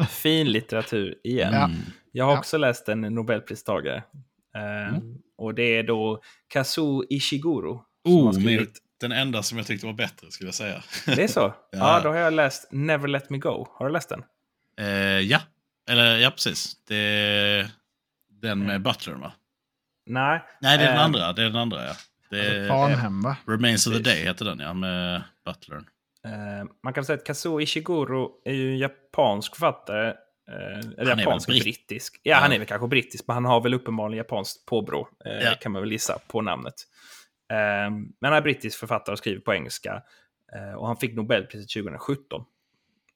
fin litteratur igen. Ja. Jag har också läst en Nobelpristagare. Och det är då Kazuo Ishiguro. Den enda som jag tyckte var bättre, skulle jag säga. Det är så? Ja, då har jag läst Never Let Me Go. Har du läst den? Ja, precis. Det är den med Butler, va? Nej, det är den andra. Det är den andra, ja. Det är Barnhem, va? Remains of the Day heter den, ja, med Butler. Man kan säga att Kazuo Ishiguro är ju en japansk författare. Eller japansk-brittisk. Ja, han är väl kanske brittisk, men han har väl uppenbarligen japanskt påbrå. Kan man väl gissa på namnet. Men han är brittisk författare och skriver på engelska, och han fick Nobelpriset 2017.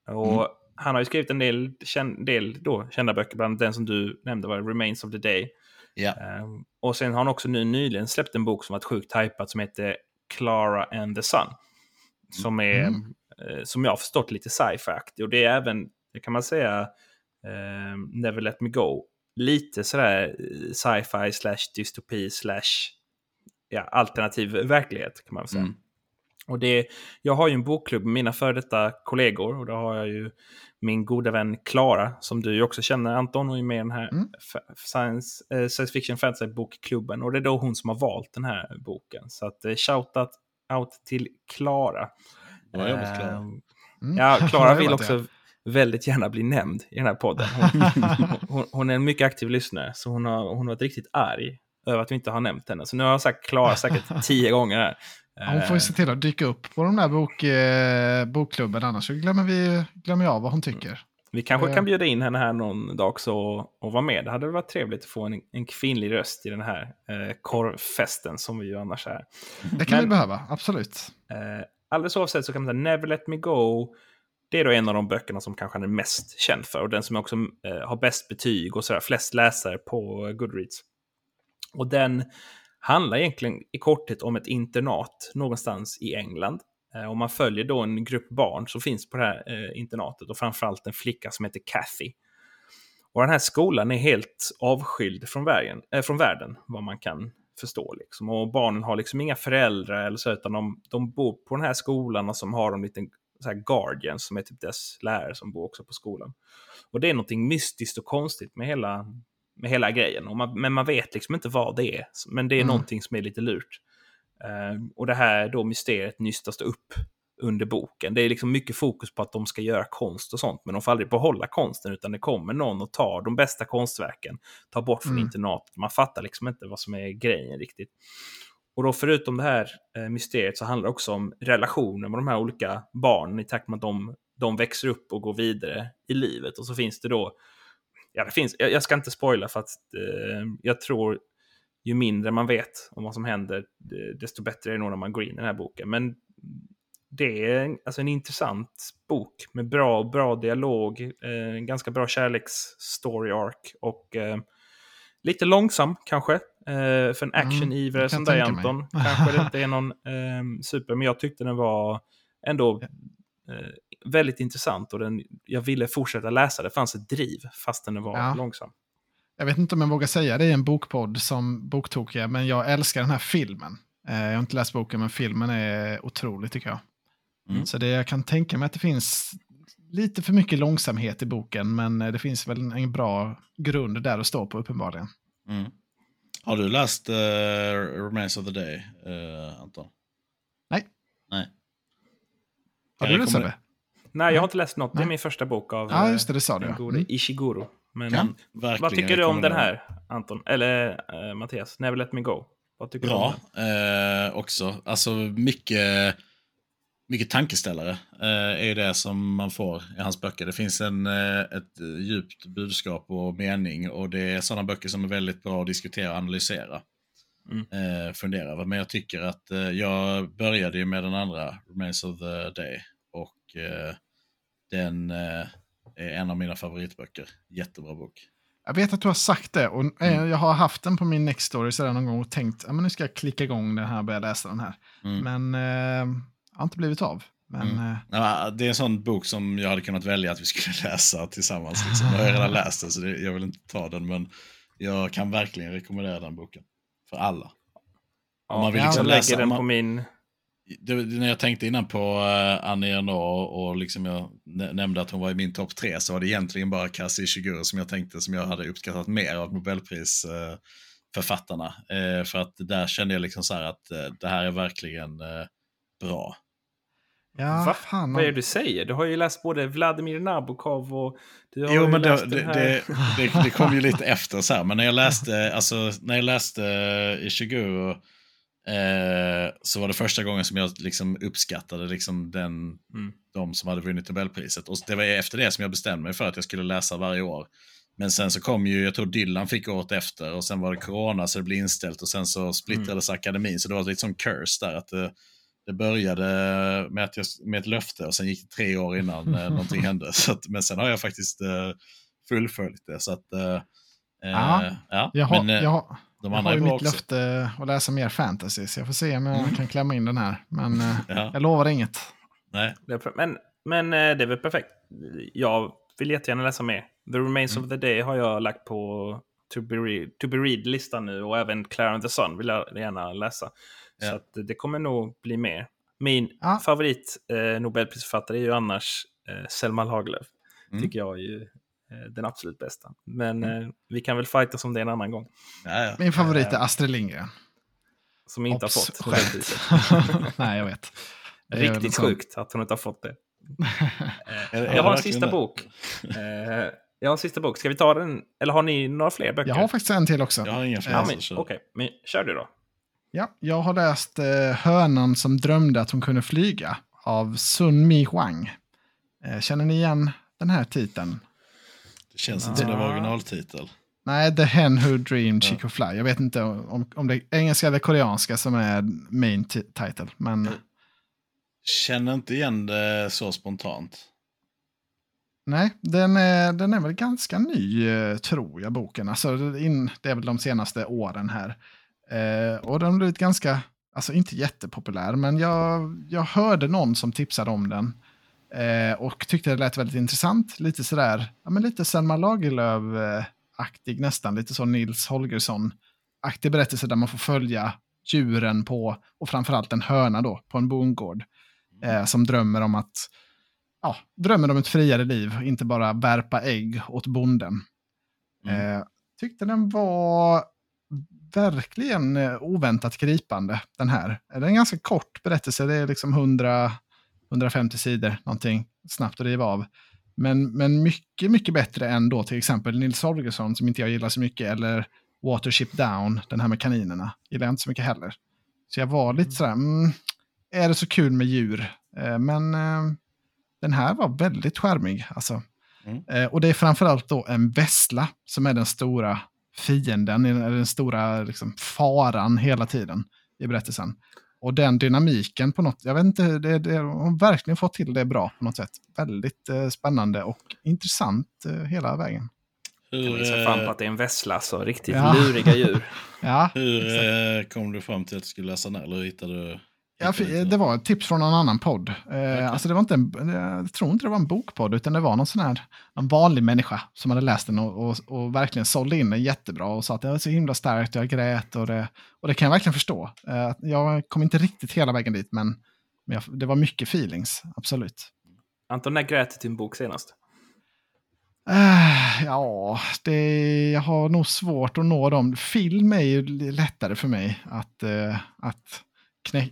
Och han har ju skrivit en del kända böcker, bland den som du nämnde var Remains of the Day. Och sen har han också nyligen släppt en bok som varit sjukt hypat, som heter Clara and the Sun, som är, som jag har förstått, lite sci-fi-aktig. Och det är även, det kan man säga, Never Let Me Go, lite sådär sci-fi / dystopi / alternativ verklighet, kan man säga. Och jag har ju en bokklubb med mina före detta kollegor, och då har jag ju min goda vän Klara, som du ju också känner, Anton, och är med i den här science fiction fantasy bokklubben, och det är då hon som har valt den här boken. Så att shout out till Klara. Ja, Klara vill också väldigt gärna bli nämnd i den här podden. Hon är en mycket aktiv lyssnare, så hon har varit riktigt arg över att vi inte har nämnt henne. Så nu har jag sagt Klara säkert 10 gånger här. Ja, hon får ju se till att dyka upp på de där bokklubben, annars så glömmer jag av vad hon tycker. Vi kanske kan bjuda in henne här någon dag också och vara med. Det hade varit trevligt att få en kvinnlig röst i den här korvfesten som vi ju annars är. Det kan vi behöva, absolut. Alldeles oavsett så kan man säga Never Let Me Go. Det är då en av de böckerna som kanske han är mest känd för, och den som också har bäst betyg och sådär, flest läsare på Goodreads. Och den handlar egentligen i korthet om ett internat någonstans i England. Och man följer då en grupp barn som finns på det här internatet, och framförallt en flicka som heter Kathy. Och den här skolan är helt avskild från världen, vad man kan förstår liksom. Och barnen har liksom inga föräldrar eller så, utan de bor på den här skolan och som har en liten så här guardian som är typ dess lärare som bor också på skolan. Och det är någonting mystiskt och konstigt med hela grejen. Och man vet liksom inte vad det är, men det är någonting som är lite lurt. Och det här då mysteriet nystas upp under boken. Det är liksom mycket fokus på att de ska göra konst och sånt, men de får aldrig behålla konsten, utan det kommer någon och tar de bästa konstverken, tar bort från internatet. Man fattar liksom inte vad som är grejen riktigt. Och då förutom det här mysteriet så handlar det också om relationer med de här olika barnen i takt med att de växer upp och går vidare i livet. Och så finns det då, jag ska inte spoila för att jag tror ju mindre man vet om vad som händer, desto bättre är det nog när man går in i den här boken. Men det är alltså en intressant bok med bra dialog, ganska bra kärleksstory arc och lite långsam kanske för en action-ivrare som dig, Anton. Kanske det inte är någon super, men jag tyckte den var ändå väldigt intressant och jag ville fortsätta läsa. Det fanns ett driv fast den var långsam. Jag vet inte om jag vågar säga det är en bokpodd som Boktokia, men jag älskar den här filmen. Jag har inte läst boken, men filmen är otrolig tycker jag. Så det, jag kan tänka mig att det finns lite för mycket långsamhet i boken, men det finns väl en bra grund där att stå på uppenbarligen. Har du läst Remains of the Day, Anton? Nej. Har du läst det? Nej, jag har inte läst något. Nej. Det är min första bok av den gode Ishiguro. Men vad tycker du om den här, Anton? Eller Mattias, Never Let Me Go. Vad tycker du om den? Också. Alltså mycket tankeställare är det som man får i hans böcker. Det finns ett djupt budskap och mening, och det är sådana böcker som är väldigt bra att diskutera och analysera. Fundera över. Men jag tycker att jag började ju med den andra, Remains of the Day, och den är en av mina favoritböcker. Jättebra bok. Jag vet att du har sagt det, och jag har haft den på min Next Story sedan någon gång och tänkt, nu ska jag klicka igång den här och börja läsa den här. Men jag har inte blivit av. Men, det är en sån bok som jag hade kunnat välja att vi skulle läsa tillsammans. Liksom. Jag har redan läst den, så jag vill inte ta den, men jag kan verkligen rekommendera den boken för alla. Ja, om man vill liksom läsa den på min... När jag tänkte innan på Annie Ernaux och liksom jag nämnde att hon var i min topp 3, så var det egentligen bara Kazuo Ishiguro som jag tänkte, som jag hade uppskattat mer av Nobelprisförfattarna. För att där kände jag liksom så här att det här är verkligen bra. Ja, vad är det du säger? Du har ju läst både Vladimir Nabokov och... Jo, men det kom ju lite efter så här. Men när jag läste Ishiguro... så var det första gången som jag liksom uppskattade liksom de som hade vunnit Nobelpriset, och det var efter det som jag bestämde mig för att jag skulle läsa varje år. Men sen så kom ju, jag tror Dylan fick året efter, och sen var det corona så det blev inställt, och sen så splittrades akademin, så det var lite som curse där, att det började med ett löfte och sen gick det 3 år innan någonting hände, så att, men sen har jag faktiskt fullföljt det, så att jag har jag har ju mitt löfte att läsa mer fantasy, så jag får se om jag kan klämma in den här. Men jag lovar inget. Nej. Men det är väl perfekt. Jag vill jättegärna läsa mer. The Remains of the Day har jag lagt på to be read-listan nu, och även Claire and the Sun vill jag gärna läsa. Yeah. Så att det kommer nog bli mer. Min favorit Nobelprisförfattare är ju annars Selma Lagerlöf. Tycker jag är ju den absolut bästa. Men vi kan väl fighta som det en annan gång. Ja. Min favorit är Astrid Lindgren. Som inte har fått självpriset. Nej, jag vet. Riktigt sjukt att hon inte har fått det. Jag har en sista bok. Ska vi ta den? Eller har ni några fler böcker? Jag har faktiskt en till också. Jag har inga fler. Okej, men kör du då. Ja, jag har läst Hönan som drömde att hon kunde flyga av Sun Mi Huang. Känner ni igen den här titeln? Det känns inte som det var originaltitel. Nej, The Hen Who Dreamed She Could Fly. Jag vet inte om det är engelska eller koreanska som är main title. Men... Känner inte igen det så spontant. Nej, den är väl ganska ny, tror jag, boken. Alltså, det är väl de senaste åren här. Och den har blivit ganska, alltså inte jättepopulär, men jag hörde någon som tipsade om den. Och tyckte det lät väldigt intressant. Lite sådär, lite Selma Lagerlöf-aktig nästan. Lite så Nils Holgersson aktiv berättelse där man får följa djuren på, och framförallt en höna då, på en bondgård som drömmer om att drömmer om ett friare liv, inte bara värpa ägg åt bonden. Tyckte den var verkligen oväntat gripande, den här. Det är en ganska kort berättelse, det är liksom 100-150 sidor, någonting snabbt att riva av. Men mycket, mycket bättre än då till exempel Nils Holgersson, som inte jag gillar så mycket, eller Watership Down, den här med kaninerna, gillar jag inte så mycket heller. Så jag var lite sådär, är det så kul med djur? Men den här var väldigt skärmig, alltså. Och det är framförallt då en vessla som är den stora fienden, den stora liksom faran hela tiden i berättelsen. Och den dynamiken på något, jag vet inte, hon verkligen fått till det bra på något sätt. Väldigt spännande och intressant hela vägen. Hur kom fram på att det är en vessla, så riktigt luriga djur. Ja, hur kom du fram till att du skulle läsa den här, eller hittade du? Ja, det var ett tips från någon annan podd. Alltså det var inte jag tror inte det var en bokpodd, utan det var någon sån här, en vanlig människa som hade läst den och verkligen sålde in den jättebra och sa att det var så himla starkt, jag grät, och det kan jag verkligen förstå. Jag kom inte riktigt hela vägen dit, men det var mycket feelings, absolut. Anton, när grät du till en bok senast? Jag har nog svårt att nå dem. Film är ju lättare för mig att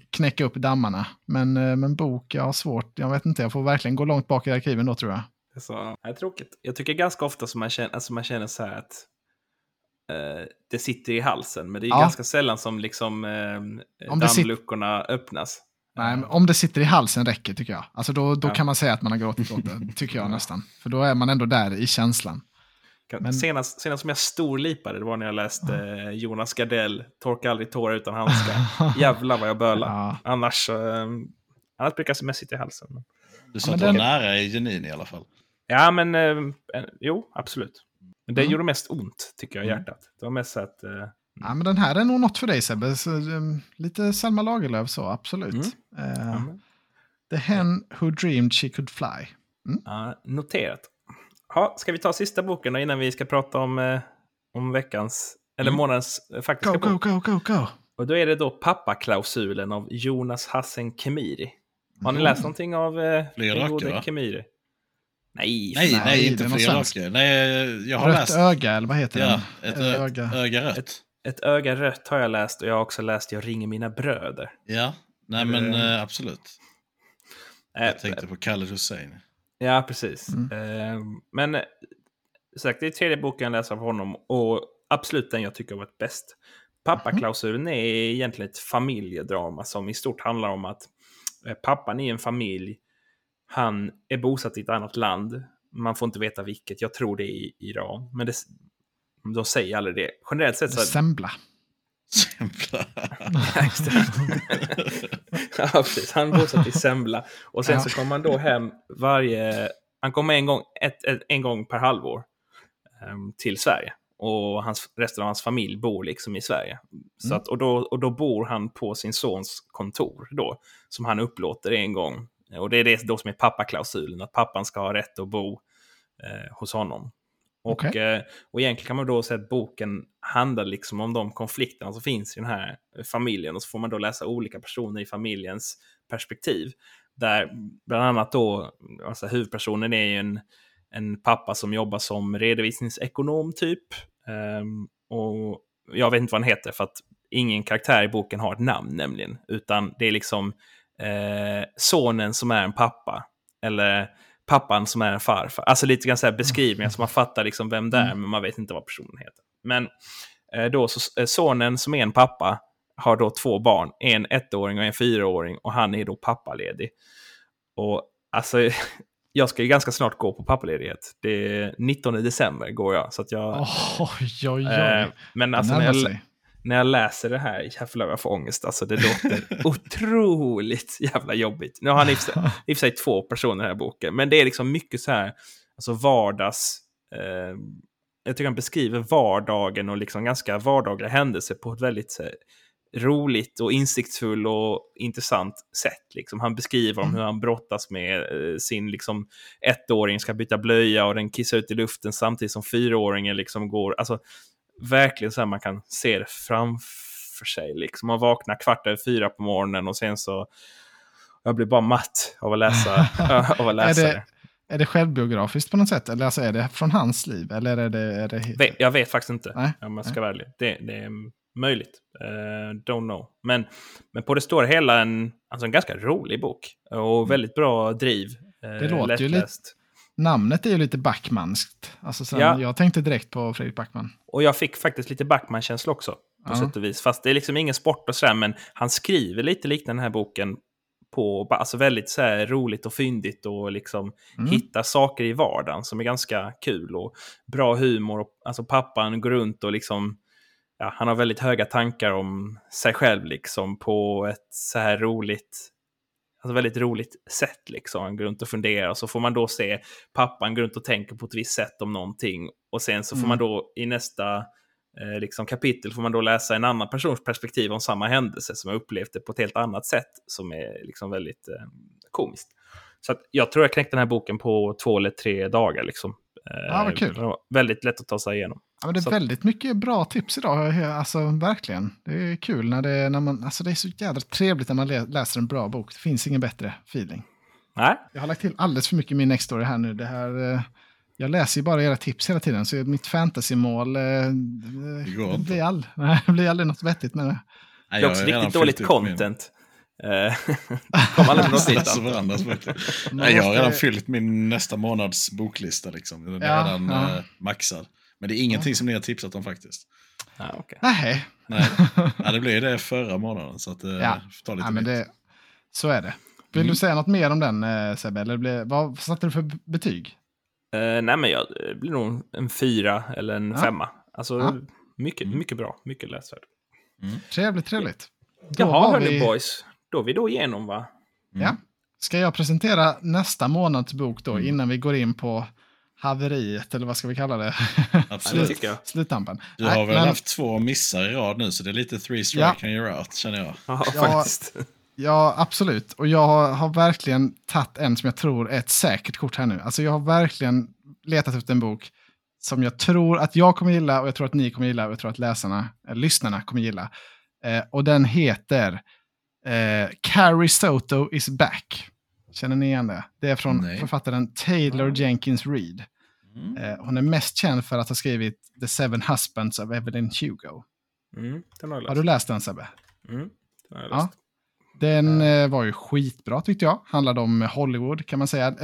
knäcka upp dammarna. Men bok, jag har svårt. Jag vet inte, jag får verkligen gå långt bak i arkiven då, tror jag. Det är tråkigt. Jag tycker ganska ofta som man känner så här att det sitter i halsen. Men det är ganska sällan som liksom dammluckorna öppnas. Nej, men om det sitter i halsen räcker, tycker jag. Alltså då kan man säga att man har gråtit åt det, tycker jag nästan. För då är man ändå där i känslan. Men senast som jag storlipade, det var när jag läste Jonas Gardell, Torka aldrig tårar utan handskar. Jävlar vad jag bölar. Annars brukar jag sitta i halsen. Du sa att det var nära i genin i alla fall. Ja, men jo, absolut. Men det gjorde mest ont, tycker jag, i hjärtat. Det var mest så att... Ja, men den här är nog något för dig, Sebbe. Lite Selma Lagerlöf, så absolut. The Hen Who Dreamed She Could Fly. Noterat. Ja, ska vi ta sista boken då, innan vi ska prata om veckans eller månadens faktiska bok? Go. Och då är det då Pappaklausulen av Jonas Hassen Khemiri. Har ni läst någonting av Gode Khemiri? Nej, inte flera racker. Nej, jag har rött läst öga, eller vad heter det? Ett öga rött. Ett öga rött har jag läst, och jag har också läst Jag ringer mina bröder. Ja, nej men absolut. Jag tänkte på Kalle Hussein. Ja, precis. Men sagt, det är tredje boken jag läser av honom, och absolut den jag tycker har varit bäst. Pappaklausulen är egentligen ett familjedrama som i stort handlar om att pappan i en familj, han är bosatt i ett annat land. Man får inte veta vilket. Jag tror det är i Iran. Men de säger aldrig det. Generellt sett så... Sembla. Ja, precis. Han bosatt i Sembla. Och sen så kommer han då hem Han kommer en gång per halvår till Sverige. Och resten av hans familj bor liksom i Sverige. Så att, och då bor han på sin sons kontor då, som han upplåter en gång. Och det är det då som är pappaklausulen, att pappan ska ha rätt att bo hos honom. Och egentligen kan man då säga att boken handlar liksom om de konflikterna som finns i den här familjen. Och så får man då läsa olika personer i familjens perspektiv. Där bland annat då, alltså huvudpersonen är ju en pappa som jobbar som redovisningsekonom typ. Och jag vet inte vad han heter, för att ingen karaktär i boken har ett namn nämligen. Utan det är liksom... sonen som är en pappa, eller pappan som är en farfar, alltså lite grann så här beskrivningar som man fattar liksom vem det är, men man vet inte vad personen heter. Men då så, sonen som är en pappa har då två barn, en 1-åring och en 4-åring, och han är då pappaledig. Och alltså jag ska ju ganska snart gå på pappaledighet. Det är 19 december går jag, så att jag men alltså när jag läser det här, jävlar jag får ångest. Alltså det låter otroligt jävla jobbigt. Nu har han i och för sig två personer i den här boken. Men det är liksom mycket så här, alltså vardags... jag tycker han beskriver vardagen och liksom ganska vardagliga händelser på ett väldigt här, roligt och insiktsfull och intressant sätt. Liksom. Han beskriver om hur han brottas med sin liksom 1-åring ska byta blöja och den kissar ut i luften samtidigt som 4-åringen liksom går... Alltså, verkligen så här man kan se det framför sig liksom. Man vaknar 4:15 på morgonen och sen så jag blir bara matt av att läsa det. Är det självbiografiskt på något sätt? Eller alltså, är det från hans liv? Eller är det... Jag vet faktiskt inte. Nej. Om jag ska vara ärlig. Det är möjligt. Don't know. Men på det står hela en ganska rolig bok. Och väldigt bra driv. Det låter lättläst. Ju lite... Namnet är ju lite Backmanskt. Alltså sen, ja. Jag tänkte direkt på Fredrik Backman. Och jag fick faktiskt lite Backman-känsla också. På sätt och vis. Fast det är liksom ingen sport och sådär. Men han skriver lite liknande den här boken. På, alltså väldigt så här roligt och fyndigt och liksom hitta saker i vardagen som är ganska kul och bra humor. Och, alltså pappan går runt och liksom, ja, han har väldigt höga tankar om sig själv liksom på ett så här roligt, alltså väldigt roligt sätt liksom. Han går runt och funderar och så får man då se pappan gå runt och tänka på ett visst sätt om någonting och sen så får man då i nästa... liksom kapitel får man då läsa en annan persons perspektiv om samma händelse som har upplevt det på ett helt annat sätt som är liksom väldigt komiskt. Så att jag tror jag knäckte den här boken på 2 eller 3 dagar liksom. Ja, vad kul. Väldigt lätt att ta sig igenom. Ja, men det är så. Väldigt mycket bra tips idag, alltså verkligen. Det är kul när man, alltså det är så jävla trevligt när man läser en bra bok. Det finns ingen bättre feeling. Nej. Jag har lagt till alldeles för mycket i min next story här nu. Det här jag läser ju bara era tips hela tiden, så mitt fantasymål blir aldrig något vettigt med det. Nej, jag är också riktigt dåligt content. Kom alla något Nej, jag har redan fyllt min nästa månads boklista liksom. Den är redan maxad. Men det är ingenting som ni har tipsat om faktiskt. Ah, okay. Nej. Ja, det blev det förra månaden så att ta lite men det, så är det. Vill du säga något mer om den Sebbe? Eller vad satte du för betyg? Nej, men jag blir nog en 4 eller en 5. Alltså, mycket bra. Mycket läsvärd. Trevligt. Jaha, hörni boys. Då är vi då igenom, va? Mm. Ja. Ska jag presentera nästa månads bok då innan vi går in på haveriet, eller vad ska vi kalla det? Absolut. Sluttampen. Du har väl haft 2 missar i rad nu, så det är lite 3 strike and you're out, känner jag. Ja, faktiskt. Ja, absolut. Och jag har verkligen tagit en som jag tror är ett säkert kort här nu. Alltså jag har verkligen letat ut en bok som jag tror att jag kommer gilla och jag tror att ni kommer gilla och jag tror att lyssnarna kommer gilla. Och den heter Carrie Soto is Back. Känner ni igen det? Det är från författaren Taylor Jenkins Reid. Hon är mest känd för att ha skrivit The Seven Husbands of Evelyn Hugo. Den har jag läst. Har du läst den, Sebbe? Den har jag läst. Ja. Den var ju skitbra tyckte jag. Handlade om Hollywood kan man säga.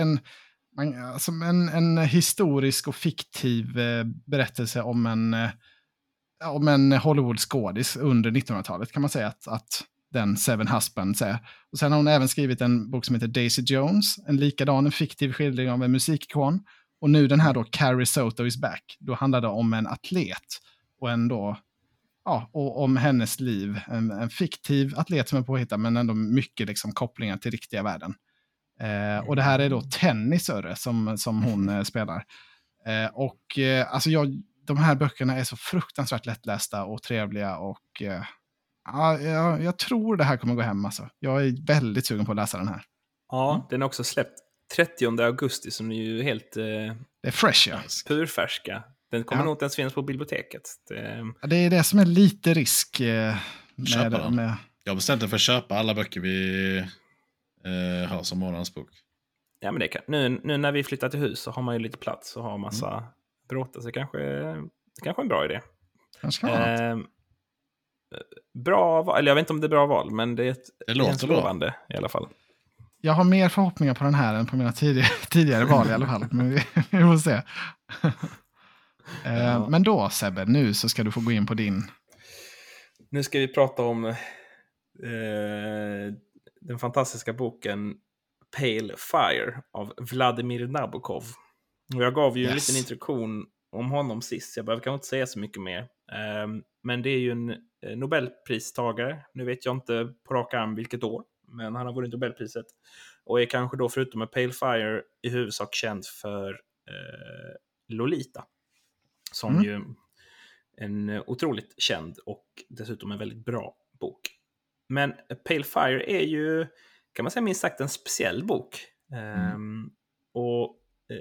En historisk och fiktiv berättelse om en Hollywood-skådis under 1900-talet kan man säga att den Seven Husbands är. Och sen har hon även skrivit en bok som heter Daisy Jones. En likadan, en fiktiv skildring av en musikikon. Och nu den här då Carrie Soto is Back. Då handlade det om en atlet och en då... Ja, och om hennes liv. En fiktiv atlet som är påhittad men ändå mycket liksom, kopplingar till riktiga världen. Och det här är då tennisöre som hon spelar. De här böckerna är så fruktansvärt lättlästa och trevliga och jag tror det här kommer gå hem alltså. Jag är väldigt sugen på att läsa den här. Ja, den är också släppt 30 augusti som är ju helt... det är fresh, ja. Purfärska. Den kommer nog inte ens finnas på biblioteket. Det är det som är lite risk med... Jag har bestämt mig för att köpa alla böcker vi har som månadsbok. Ja, men det kan. Nu när vi flyttar till hus så har man ju lite plats och har massa bråta. Så det kanske är en bra idé. Bra, eller jag vet inte om det är bra val, men det är ett lovande i alla fall. Jag har mer förhoppningar på den här än på mina tidigare val i alla fall. Men vi får se. Men då Sebbe, nu så ska du få gå in på din. Nu ska vi prata om den fantastiska boken Pale Fire av Vladimir Nabokov. Och jag gav ju en liten introduktion om honom sist. Jag behöver kanske inte säga så mycket mer. Men det är ju en Nobelpristagare. Nu vet jag inte på rak arm vilket år, men han har vunnit Nobelpriset. Och är kanske då förutom med Pale Fire i huvudsak känd för Lolita. Som ju en otroligt känd och dessutom en väldigt bra bok. Men Pale Fire är ju, kan man säga minst sagt, en speciell bok. Och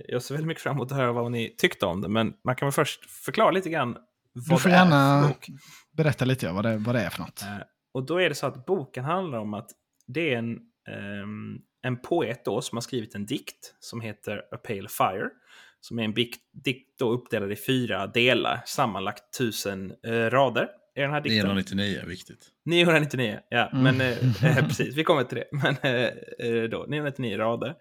jag ser väldigt mycket fram emot att höra vad ni tyckte om det. Men man kan väl först förklara lite grann vad det är för bok. Berätta lite om vad det är för något. Och då är det så att boken handlar om att det är en poet då som har skrivit en dikt som heter A Pale Fire, som är en dikt då uppdelad i 4 delar, sammanlagt 1000 rader. Är den här dikten? 999, viktigt. 999, ja, men precis, vi kommer till det. Men då 999 rader.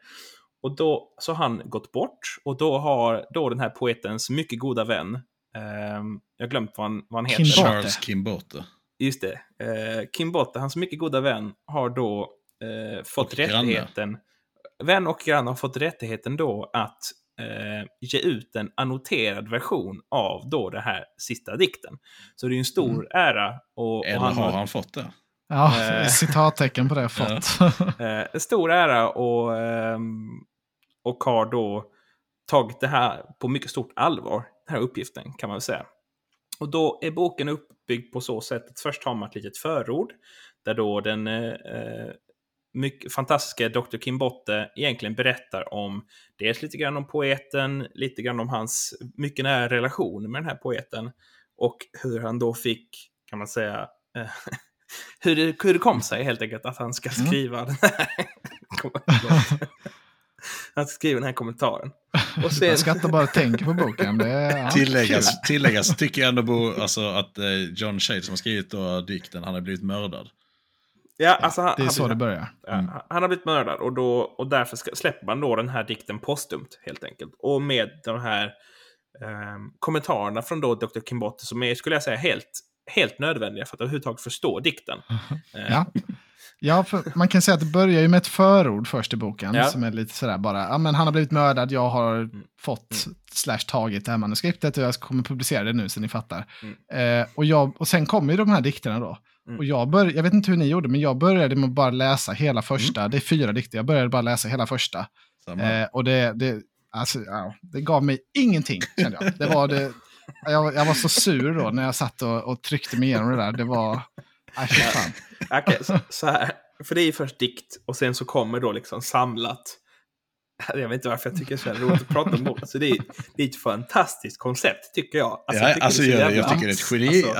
Och då så har han gått bort, och då har då den här poetens mycket goda vän, jag har glömt vad han heter. Charles Kimbote. Just det. Kimbote, hans mycket goda vän, har då fått rättigheten. Vän och grann har fått rättigheten då att ge ut en annoterad version av då den här sista dikten. Så det är ju en stor ära. Eller har han fått det? Ja, citattecken på det fått. Stor ära och har då tagit det här på mycket stort allvar, den här uppgiften kan man väl säga. Och då är boken uppbyggd på så sätt att först har man ett litet förord där då den mycket fantastiska Dr. Kimbote egentligen berättar om dels lite grann om poeten, lite grann om hans mycket nära relation med den här poeten och hur han då fick, kan man säga, hur det kom sig helt enkelt att han ska skriva den här han skriver den här kommentaren. Och sen... Jag ska inte bara tänka på boken. Tilläggas tycker jag ändå att John Shade som har skrivit då dikten, han har blivit mördad. Ja, alltså han, det är så det börjar. Ja, han har blivit mördad och därför släpper man då den här dikten postumt helt enkelt. Och med de här kommentarerna från då Dr. Kimbote som är, skulle jag säga, helt nödvändiga för att överhuvudtaget förstå dikten. Ja, för man kan säga att det börjar ju med ett förord först i boken som är lite sådär bara, ja men han har blivit mördad, jag har fått tagit det här manuskriptet och jag kommer publicera det nu så ni fattar. Och sen kommer ju de här dikterna då. Och jag vet inte hur ni gjorde, men jag började med att bara läsa hela första, det är 4 dikter, jag började bara läsa hela första. Och det gav mig ingenting, kände jag. Jag var så sur då när jag satt och tryckte mig igenom det där. Det var... Okej, så här. För det är ju först dikt och sen så kommer då liksom samlat. Jag vet inte varför jag tycker det är så roligt att prata om det. Så det är ett fantastiskt koncept tycker jag. Jag tycker det är ett geni.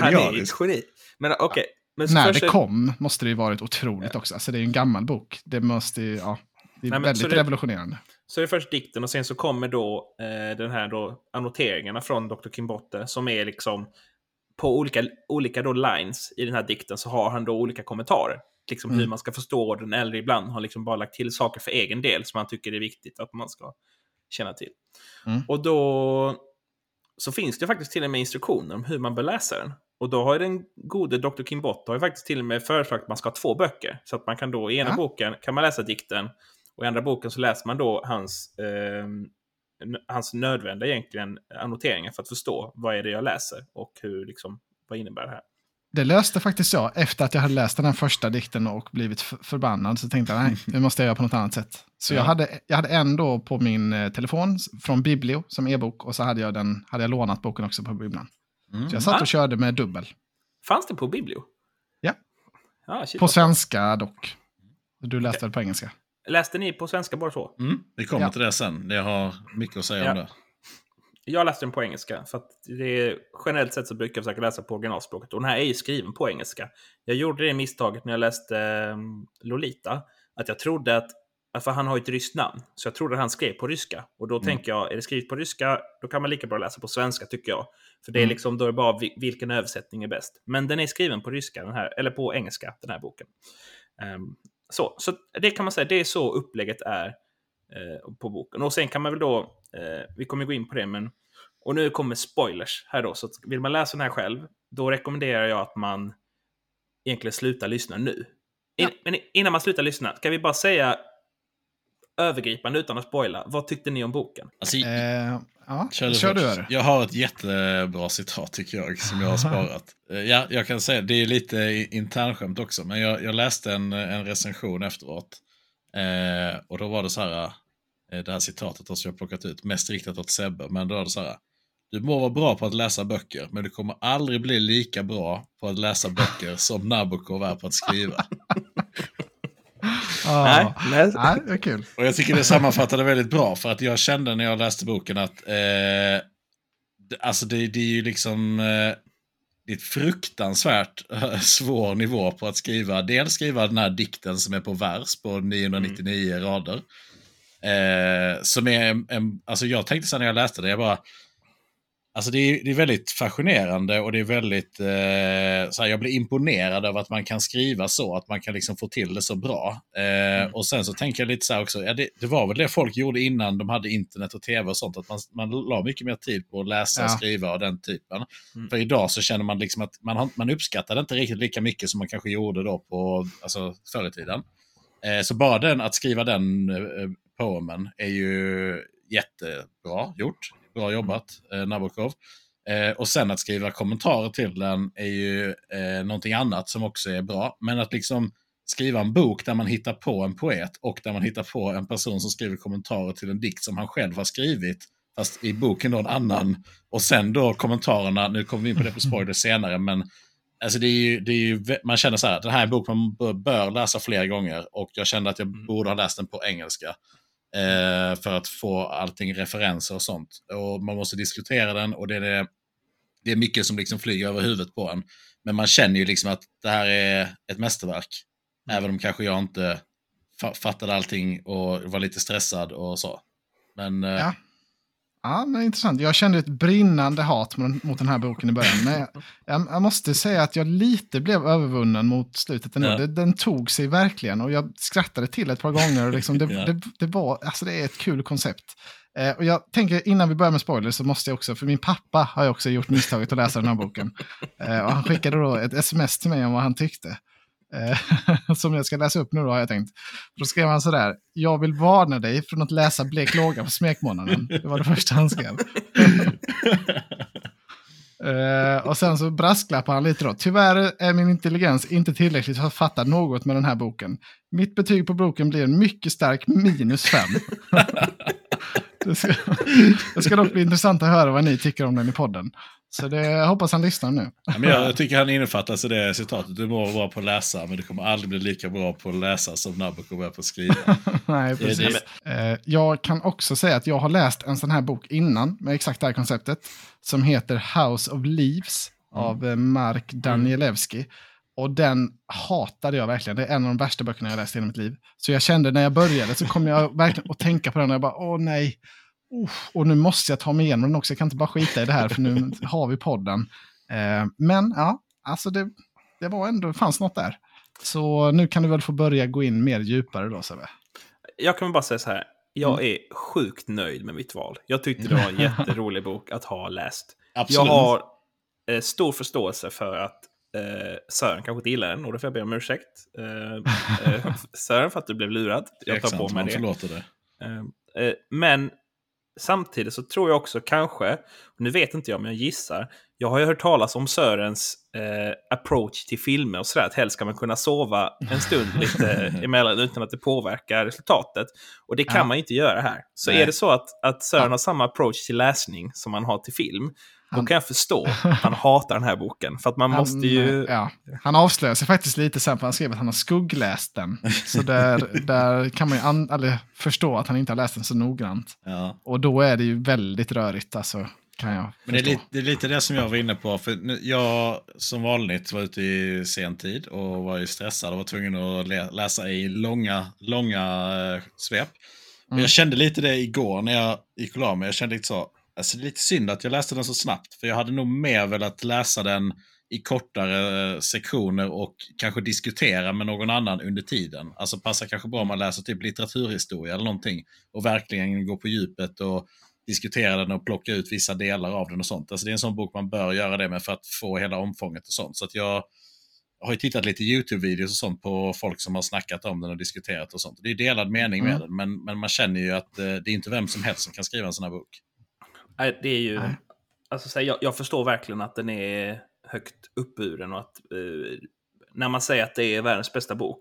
Han är ett geni. Men okej. När det kom måste det ju varit otroligt också. Alltså det är ju en gammal bok. Det måste ju, det är väldigt revolutionerande. Så det är först dikten och sen så kommer då den här då annoteringarna från Dr. Kimbote som är liksom på olika då lines i den här dikten så har han då olika kommentarer. Liksom hur man ska förstå den, eller ibland har liksom bara lagt till saker för egen del som han tycker är viktigt att man ska känna till. Och då så finns det faktiskt till och med instruktioner om hur man bör läsa den. Och då har ju den gode Dr. Kimbote har ju faktiskt till och med föreslagit att man ska ha 2 böcker. Så att man kan då i ena boken kan man läsa dikten och i andra boken så läser man då hans nödvändiga egentligen annoteringar för att förstå vad är det jag läser och hur liksom, vad innebär det här. Det löste faktiskt jag efter att jag hade läst den här första dikten och blivit förbannad så tänkte jag nej, nu måste jag göra på något annat sätt. Så jag hade ändå på min telefon från Biblio som e-bok och så hade jag lånat boken också på bibblan. Så jag satt och körde med dubbel. Fanns det på Biblio? Ja. På svenska dock. Du läste väl på engelska? Läste ni på svenska bara så? Vi kommer till det sen. Jag har mycket att säga om det. Jag läste den på engelska. För att generellt sett så brukar jag försöka läsa på originalspråket. Och den här är ju skriven på engelska. Jag gjorde det misstaget när jag läste Lolita. Att jag trodde att för han har ju ett ryskt namn. Så jag trodde att han skrev på ryska. Och då tänker jag, är det skrivet på ryska? Då kan man lika bra läsa på svenska tycker jag. För det är liksom, då är det bara vilken översättning är bäst. Men den är skriven på ryska, den här, eller på engelska, den här boken. Så det kan man säga, det är så upplägget är på boken. Och sen kan man väl då, vi kommer gå in på det, men och nu kommer spoilers här då. Så vill man läsa den här själv, då rekommenderar jag att man egentligen slutar lyssna nu. Men innan man slutar lyssna, kan vi bara säga övergripande utan att spoila, vad tyckte ni om boken? Alltså, kör du. Jag har ett jättebra citat tycker jag som jag har sparat. Ja, jag kan säga det är lite internskämt också, men jag läste en recension efteråt och då var det så här det här citatet som jag plockat ut mest riktat åt Sebbe, men då var det så här: du må vara bra på att läsa böcker, men du kommer aldrig bli lika bra på att läsa böcker som Nabokov är på att skriva. Nej, det är kul. Och jag tycker det sammanfattade väldigt bra, för att jag kände när jag läste boken att alltså det är ju liksom det är ett fruktansvärt svår nivå på att skriva. Dels skriva den här dikten som är på vers på 999 rader. Som är alltså jag tänkte så när jag läste det, jag bara, alltså det är väldigt fascinerande och det är väldigt så här, jag blir imponerad av att man kan skriva så, att man kan liksom få till det så bra. Och sen så tänker jag lite så här också, ja, det var väl det folk gjorde innan de hade internet och tv och sånt, att man la mycket mer tid på att läsa, skriva och den typen. För idag så känner man liksom att man uppskattar det inte riktigt lika mycket som man kanske gjorde då på, alltså, förr i tiden. Så bara att skriva den poemen är ju jättebra gjort. Bra jobbat, Nabokov. Och sen att skriva kommentarer till den är ju någonting annat som också är bra. Men att liksom skriva en bok där man hittar på en poet och där man hittar på en person som skriver kommentarer till en dikt som han själv har skrivit, fast i boken någon annan. Och sen då kommentarerna, nu kommer vi in på det på spoiler senare, men alltså det är ju, man känner så här, den här är en bok man bör läsa flera gånger, och jag kände att jag borde ha läst den på engelska. För att få allting referenser och sånt, och man måste diskutera den, och det är mycket som liksom flyger över huvudet på en, men man känner ju liksom att det här är ett mästerverk, även om kanske jag inte fattade allting och var lite stressad och så, men ja, men intressant. Jag kände ett brinnande hat mot den här boken i början. Men jag måste säga att jag lite blev övervunnen mot slutet ändå. Ja. Den tog sig verkligen, och jag skrattade till ett par gånger. Och liksom det var, alltså det är ett kul koncept. Och jag tänker, innan vi börjar med spoilers så måste jag också, för min pappa har ju också gjort misstaget att läsa den här boken. Och han skickade då ett sms till mig om vad han tyckte. Som jag ska läsa upp nu då, har jag tänkt. Då skrev han sådär: jag vill varna dig från att läsa Blek låga på smekmånaden. Det var det första han skrev. Och sen så brasklappade han lite då: tyvärr är min intelligens inte tillräckligt för att fatta något med den här boken. Mitt betyg på boken blir en mycket stark -5. Det ska dock bli intressant att höra vad ni tycker om den i podden. Så jag hoppas han lyssnar nu. Ja, men jag tycker han innefattar sig det citatet. Du mår bra på att läsa, men du kommer aldrig bli lika bra på att läsa som Nabokov är på att skriva. Nej, precis. Jag kan också säga att jag har läst en sån här bok innan med exakt det här konceptet, som heter House of Leaves av Mark Danielewski. Och den hatade jag verkligen. Det är en av de värsta böckerna jag läst i mitt liv. Så jag kände när jag började så kom jag verkligen att tänka på den och jag bara, åh nej. Och nu måste jag ta mig igenom den också. Jag kan inte bara skita i det här, för nu har vi podden. Men ja, alltså det var ändå, fanns något där. Så nu kan du väl få börja gå in mer djupare då, Sebbe. Jag kan bara säga så här. Jag är sjukt nöjd med mitt val. Jag tyckte det var en jätterolig bok att ha läst. Absolut. Jag har stor förståelse för att Sören kanske inte gillar den, och då får jag be om ursäkt. Sören, för att du blev lurad. Jag tar på mig det. Men samtidigt så tror jag också kanske, nu vet inte jag men jag gissar, jag har ju hört talas om Sörens approach till filmer och sådär, att helst ska man kunna sova en stund lite emellan utan att det påverkar resultatet, och det kan man inte göra här. Så är det så att Sören har samma approach till läsning som man har till film, då kan jag förstå att han hatar den här boken. För att man måste ju... Ja. Han avslöjar sig faktiskt lite sen, för han skrev att han har skuggläst den. Så där kan man ju förstå att han inte har läst den så noggrant. Ja. Och då är det ju väldigt rörigt, alltså, kan jag förstå. Men det är lite det som jag var inne på. För jag som vanligt var ute i sen tid och var ju stressad och var tvungen att läsa i långa svep. Men jag kände lite det igår när jag gick och la mig. Jag kände lite så... Alltså, det är lite synd att jag läste den så snabbt, för jag hade nog mer velat läsa den i kortare sektioner och kanske diskutera med någon annan under tiden. Alltså passar kanske bra om man läser typ litteraturhistoria eller någonting och verkligen gå på djupet och diskutera den och plocka ut vissa delar av den och sånt. Alltså det är en sån bok man bör göra det med för att få hela omfånget och sånt. Så att jag har ju tittat lite YouTube-videos och sånt på folk som har snackat om den och diskuterat och sånt. Det är delad mening med den, men man känner ju att det är inte vem som helst som kan skriva en sån här bok. Det är ju, alltså, jag förstår verkligen att den är högt uppburen, och att när man säger att det är världens bästa bok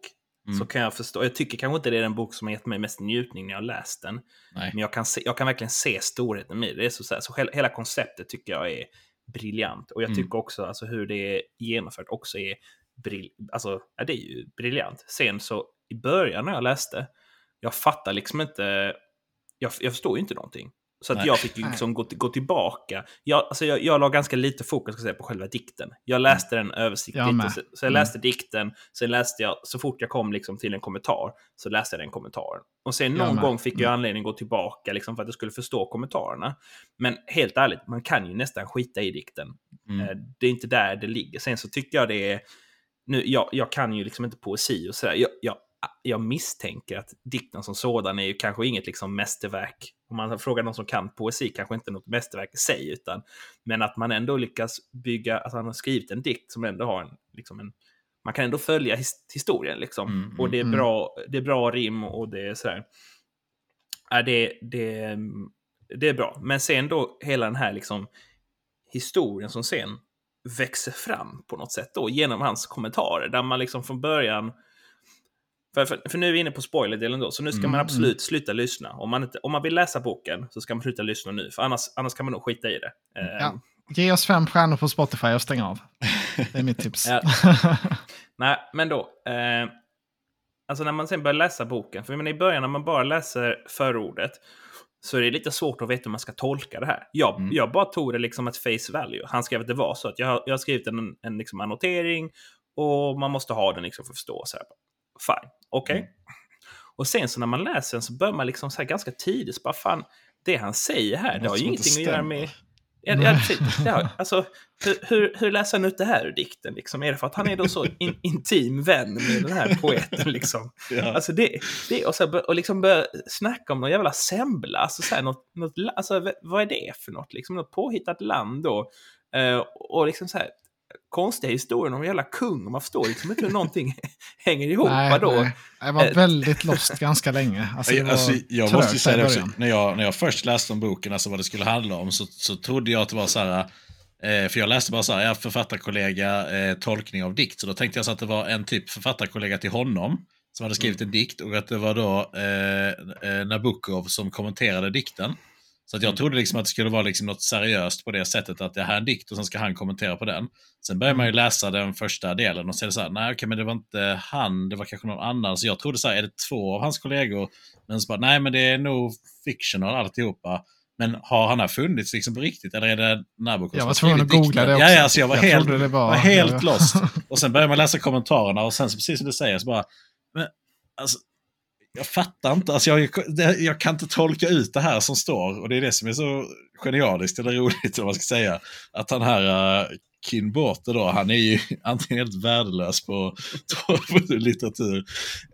så kan jag förstå. Jag tycker kanske inte det är den bok som har gett mig mest njutning när jag läst den. Nej. Men jag kan verkligen se storheten i det. Så hela konceptet tycker jag är briljant, och jag tycker också, alltså, hur det är genomfört också är det är ju briljant. Sen så i början när jag läste, jag förstår ju inte någonting. Så att jag fick liksom gå tillbaka. Jag la ganska lite fokus, ska säga, på själva dikten. Jag läste den översiktligt. Så jag läste dikten. Sen läste jag, så fort jag kom liksom till en kommentar, så läste jag den kommentaren. Och sen någon gång fick jag anledning att gå tillbaka liksom, för att jag skulle förstå kommentarerna. Men helt ärligt, man kan ju nästan skita i dikten. Det är inte där det ligger. Sen så tycker jag det är... Nu, jag kan ju liksom inte poesi och sådär. Jag misstänker att dikten som sådan är ju kanske inget liksom mästerverk. Om man frågar någon som kan poesi, kanske inte något mästerverk i sig, utan, men att man ändå lyckas bygga, att han har skrivit en dikt som ändå har en, liksom en, man kan ändå följa historien liksom. Och det är bra, det är bra rim och det är sådär. Ja, det är bra. Men sen då hela den här liksom historien som sen växer fram på något sätt då genom hans kommentarer, där man liksom från början... För nu är vi inne på spoilerdelen då, så nu ska man absolut sluta lyssna. Om man vill läsa boken så ska man sluta lyssna nu, för annars kan man nog skita i det. Ge oss 5 stjärnor på Spotify och stäng av. Det är mitt tips. Nej, men då... alltså när man sen börjar läsa boken, för i början när man bara läser förordet så är det lite svårt att veta hur man ska tolka det här. Jag bara tog det liksom ett face value. Han skrev att det var så att jag har skrivit en liksom annotering och man måste ha den liksom för att förstå så här. Fine, okej. Och sen så när man läser den så börjar man liksom så här ganska tidigt så bara, fan, det han säger här, det har ju ingenting att göra med... Alltså, hur läser han ut det här ur dikten? Liksom? Är det för att han är då så intim vän med den här poeten? Liksom? Alltså det, och, så här, och liksom börja snacka om någon jävla semla. Alltså, så här, något, alltså, vad är det för något? Liksom, något påhittat land då. Och liksom så här... konstiga historien om en jävla kung, och man förstår liksom inte hur någonting hänger ihop. Nej. Jag var väldigt lost ganska länge. Alltså, jag måste ju säga det också, när jag först läste om boken, alltså vad det skulle handla om, så trodde jag att det var så här, för jag läste bara så här, författarkollega, tolkning av dikt, så då tänkte jag så att det var en typ författarkollega till honom som hade skrivit en dikt, och att det var då Nabokov som kommenterade dikten. Så att jag trodde liksom att det skulle vara liksom något seriöst på det sättet, att det här är en dikt och sen ska han kommentera på den. Sen börjar man ju läsa den första delen och ser det så här, nej okej, men det var inte han, det var kanske någon annan. Så jag trodde så här, är det 2 av hans kollegor? Men så bara, nej men det är nog fictional alltihopa. Men har han här funnits liksom på riktigt, eller är det Nabokov? Jag var tvungen att googla det också. Ja, alltså jag var helt lost. Och sen börjar man läsa kommentarerna och sen så, precis som du säger, så bara, men alltså... jag fattar inte, alltså jag kan inte tolka ut det här som står, och det är det som är så genialiskt eller roligt, om man ska säga, att han här Kinborte då, han är ju antingen helt värdelös på litteratur,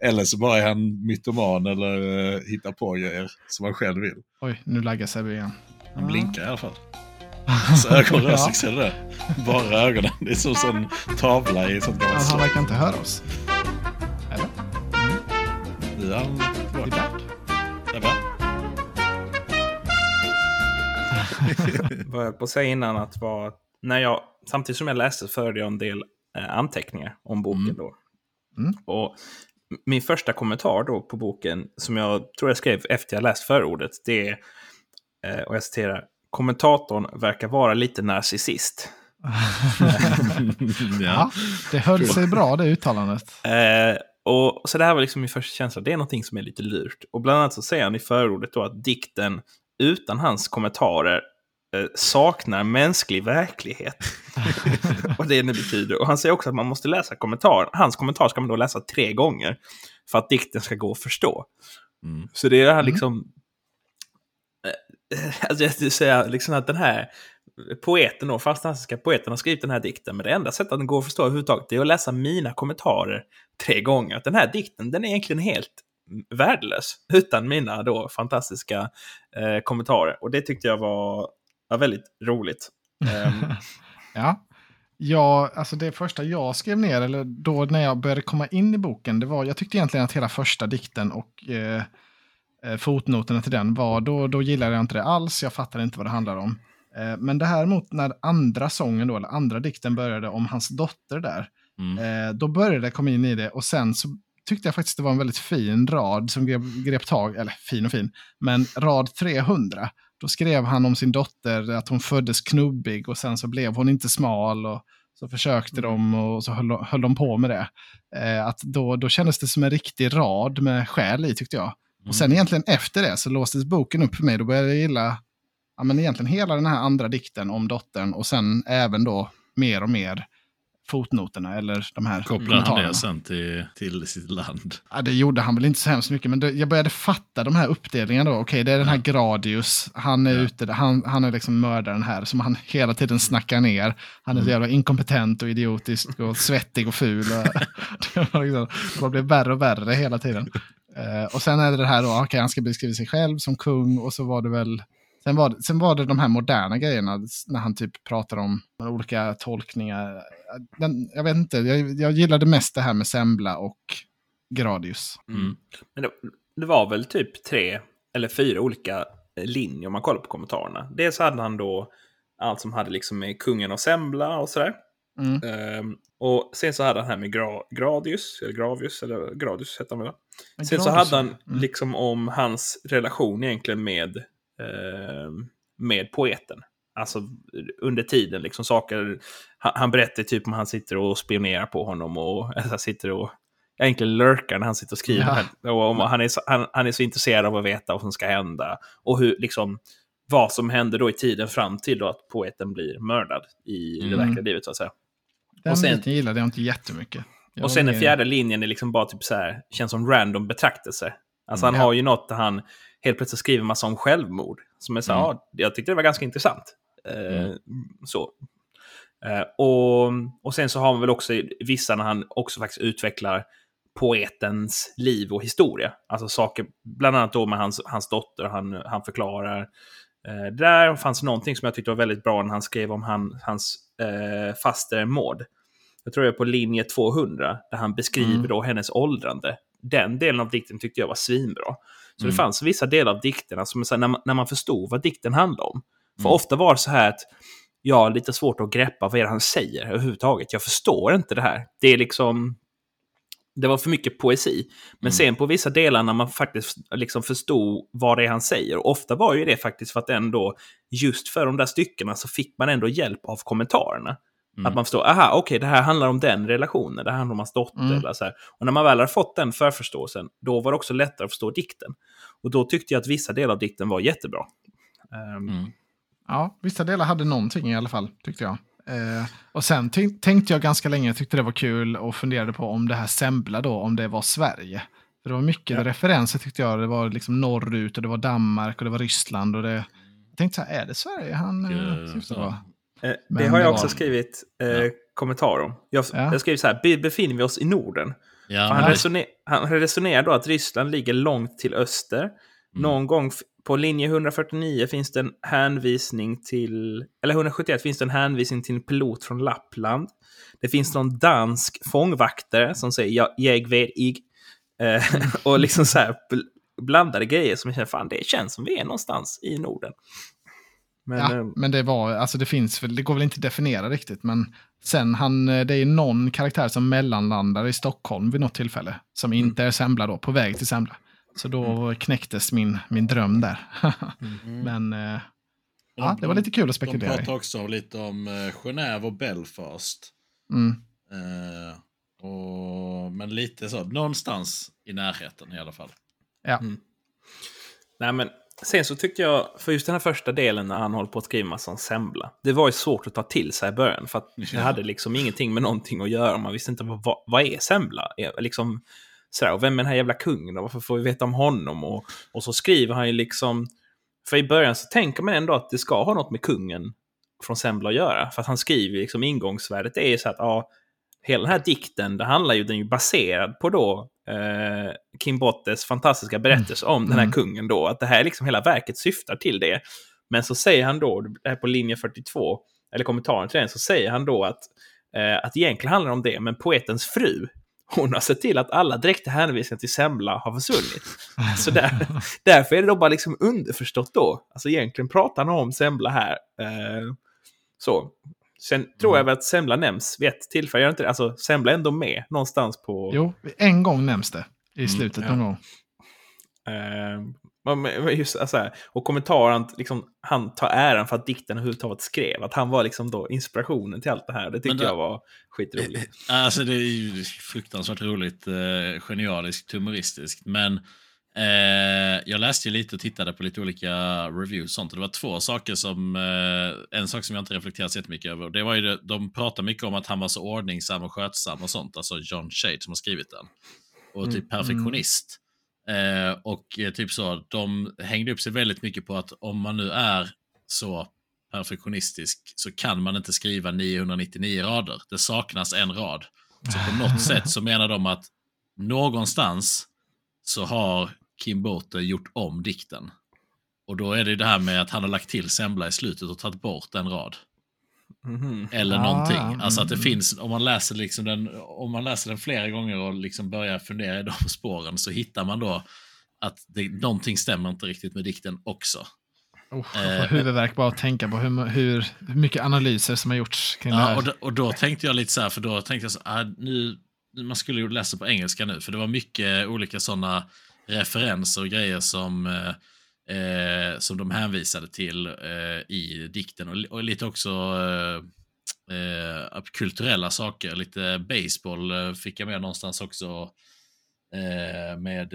eller så bara är han mytoman eller hittar på grejer som han själv vill. Oj, nu laggar sig igen. Han blinkar i alla fall. Så ögonrösning ser det. Bara ögonen, det är som en sån tavla i sånt glas. Han verkar inte höra oss. Vad jag på sig innan att var när jag, samtidigt som jag läste, förde jag en del anteckningar om boken då. Och min första kommentar då på boken, som jag tror jag skrev efter jag läst förordet, det är, och jag citerar, kommentatorn verkar vara lite narcissist. Ja, det höll sig bra det uttalandet. Och så det här var liksom min första känsla, det är någonting som är lite lurt. Och bland annat så säger han i förordet då att dikten utan hans kommentarer saknar mänsklig verklighet. Och det betyder. Och han säger också att man måste läsa kommentar. Hans kommentar ska man då läsa 3 gånger för att dikten ska gå att förstå. Så det är det här liksom... alltså jag skulle säga liksom att den här poeten då, fantastiska poeten, har skrivit den här dikten, men det enda sättet att den går att förstå överhuvudtaget är att läsa mina kommentarer 3 gånger. Att den här dikten, den är egentligen helt värdelös utan mina då fantastiska kommentarer, och det tyckte jag var väldigt roligt. Ja, alltså det första jag skrev ner, eller då när jag började komma in i boken, det var, jag tyckte egentligen att hela första dikten och fotnoterna till den var, då gillade jag inte det alls, jag fattade inte vad det handlar om. Men det här mot när andra sången då, eller andra dikten började om hans dotter där, då började jag komma in i det, och sen så tyckte jag faktiskt det var en väldigt fin rad som grep tag, eller fin och fin, men rad 300, då skrev han om sin dotter att hon föddes knubbig och sen så blev hon inte smal, och så försökte de och så höll de på med det. Att då kändes det som en riktig rad med själ i, tyckte jag. Och sen egentligen efter det så låstes boken upp för mig, då började jag gilla ja, men egentligen hela den här andra dikten om dottern och sen även då mer och mer fotnoterna eller de här kopplar han det sen till sitt land. Ja, det gjorde han väl inte så hemskt mycket, men det, jag började fatta de här uppdelningarna då. Okej, det är den här Gradius, han är ute, han är liksom mördaren här som han hela tiden snackar ner. Han är så jävla inkompetent och idiotisk och svettig och ful. Och liksom, det blev värre och värre hela tiden. Och sen är det här då, okej, han ska beskriva sig själv som kung och så var det väl Sen var det de här moderna grejerna när han typ pratar om olika tolkningar. Jag vet inte, jag gillade mest det här med Sembla och Gradius. Mm. Men det var väl typ 3 eller 4 olika linjer om man kollar på kommentarerna. Dels hade han då allt som hade liksom med kungen och Sembla och sådär. Mm. Och sen så hade han här med Gradius heter han väl. Sen så hade han liksom om hans relation egentligen med poeten. Alltså under tiden liksom saker han berättar typ om han sitter och spionerar på honom och alltså, sitter och egentligen lurkar när han sitter och skriver och om, han är så intresserad av att veta vad som ska hända och hur liksom vad som händer då i tiden fram till då att poeten blir mördad i det verkliga livet så att säga. Och sen gillade jag inte jättemycket. Och sen den fjärde linjen är liksom bara typ så här känns som random betraktelser. Alltså han har ju något där han helt plötsligt skriver massa om självmord som är så här, jag tyckte det var ganska intressant. Så. Och sen så har man väl också vissa när han också faktiskt utvecklar poetens liv och historia. Alltså saker, bland annat då med hans dotter, han förklarar. Där fanns någonting som jag tyckte var väldigt bra när han skrev om hans faster Maud. Jag tror jag är på linje 200 där han beskriver då hennes åldrande. Den delen av dikten tyckte jag var svinbra. Så det fanns vissa delar av dikterna som så här, när man förstod vad dikten handlade om. För ofta var det så här att jag har lite svårt att greppa vad han säger överhuvudtaget. Jag förstår inte det här. Det är liksom det var för mycket poesi. Men sen på vissa delar när man faktiskt liksom förstod vad det är han säger. Och ofta var ju det faktiskt för att ändå just för de där styckena så fick man ändå hjälp av kommentarerna. Att man förstår, aha, okej, det här handlar om den relationen, det här handlar om hans dotter eller så här. Och när man väl har fått den förförståelsen, då var det också lättare att förstå dikten. Och då tyckte jag att vissa delar av dikten var jättebra. Ja, vissa delar hade någonting i alla fall, tyckte jag. Och sen tänkte jag ganska länge, jag tyckte det var kul och funderade på om det här Sembla då, om det var Sverige. För det var mycket referenser tyckte jag, det var liksom norrut och det var Danmark och det var Ryssland och det... Jag tänkte så här, är det Sverige han syftar på? Det har jag också skrivit kommentar om. Jag skriver så här, befinner vi oss i Norden? Ja, han resonerar då att Ryssland ligger långt till öster. Någon gång på linje 149 finns det en hänvisning till, eller 171 finns det en hänvisning till en pilot från Lappland. Det finns någon dansk fångvaktare som säger jag vet ig. Och liksom så här blandade grejer som jag känner, fan det känns som vi är någonstans i Norden. Men det var, alltså det finns väl, det går väl inte att definiera riktigt, men sen det är någon karaktär som mellanlandar i Stockholm vid något tillfälle, som inte är Sembla då, på väg till Sembla. Så då knäcktes min dröm där. Men det var lite kul att spekulera. De pratar också lite om Genève och Belfast. Men lite så, någonstans i närheten i alla fall. Ja. Nej men... Sen så tyckte jag, för just den här första delen när han håller på att skriva som Sembla, det var ju svårt att ta till sig i början för att det hade liksom ingenting med någonting att göra. Man visste inte vad är Sembla? Liksom, sådär, och vem är den här jävla kungen och varför får vi veta om honom? Och så skriver han ju liksom, för i början så tänker man ändå att det ska ha något med kungen från Sembla att göra. För att han skriver liksom ingångsvärdet, det är ju så att hela den här dikten, den är ju baserad på då Kim Bottes fantastiska berättelse om den här kungen då, att det här liksom hela verket syftar till det. Men så säger han då, det här på linje 42 eller kommentaren till den, så säger han då att egentligen handlar det om det, men poetens fru, hon har sett till att alla direkta hänvisningar till Sembla har försvunnit. Så därför är det då bara liksom underförstått då, alltså egentligen pratar han om Sembla här. Så sen tror jag att Sembla nämns vid ett tillfälle. Gör inte det? Alltså Sembla ändå med någonstans på... Jo, en gång nämns det i slutet någon gång. Just, alltså, och kommentaren, liksom, han tar äran för att dikten överhuvudtaget skrev. Att han var liksom då inspirationen till allt det här. Det tyckte jag var skitroligt. Alltså det är ju fruktansvärt roligt. Genialiskt, humoristiskt. Men Jag läste ju lite och tittade på lite olika reviews sånt, och det var två saker som en sak som jag inte reflekterat så mycket över, det var ju det, de pratade mycket om att han var så ordningsam och skötsam och sånt, alltså John Shade som har skrivit den, och typ perfektionist. Och typ så, de hängde upp sig väldigt mycket på att om man nu är så perfektionistisk så kan man inte skriva 999 rader, det saknas en rad, så på något sätt så menar de att någonstans så har Kim Bote gjort om dikten. Och då är det ju det här med att han har lagt till semla i slutet och tagit bort en rad. Eller någonting. Alltså att det finns, om man läser liksom den, om man läser den flera gånger och liksom börjar fundera i de spåren, så hittar man då att det, någonting stämmer inte riktigt med dikten också. Huvudvärk bara att tänka på hur mycket analyser som har gjorts kring det här. Och då tänkte jag lite så här, för då tänkte jag så här, nu man skulle ju läsa på engelska nu, för det var mycket olika sådana referenser och grejer som de hänvisade till i dikten, och lite också kulturella saker, lite baseball fick jag med någonstans också, med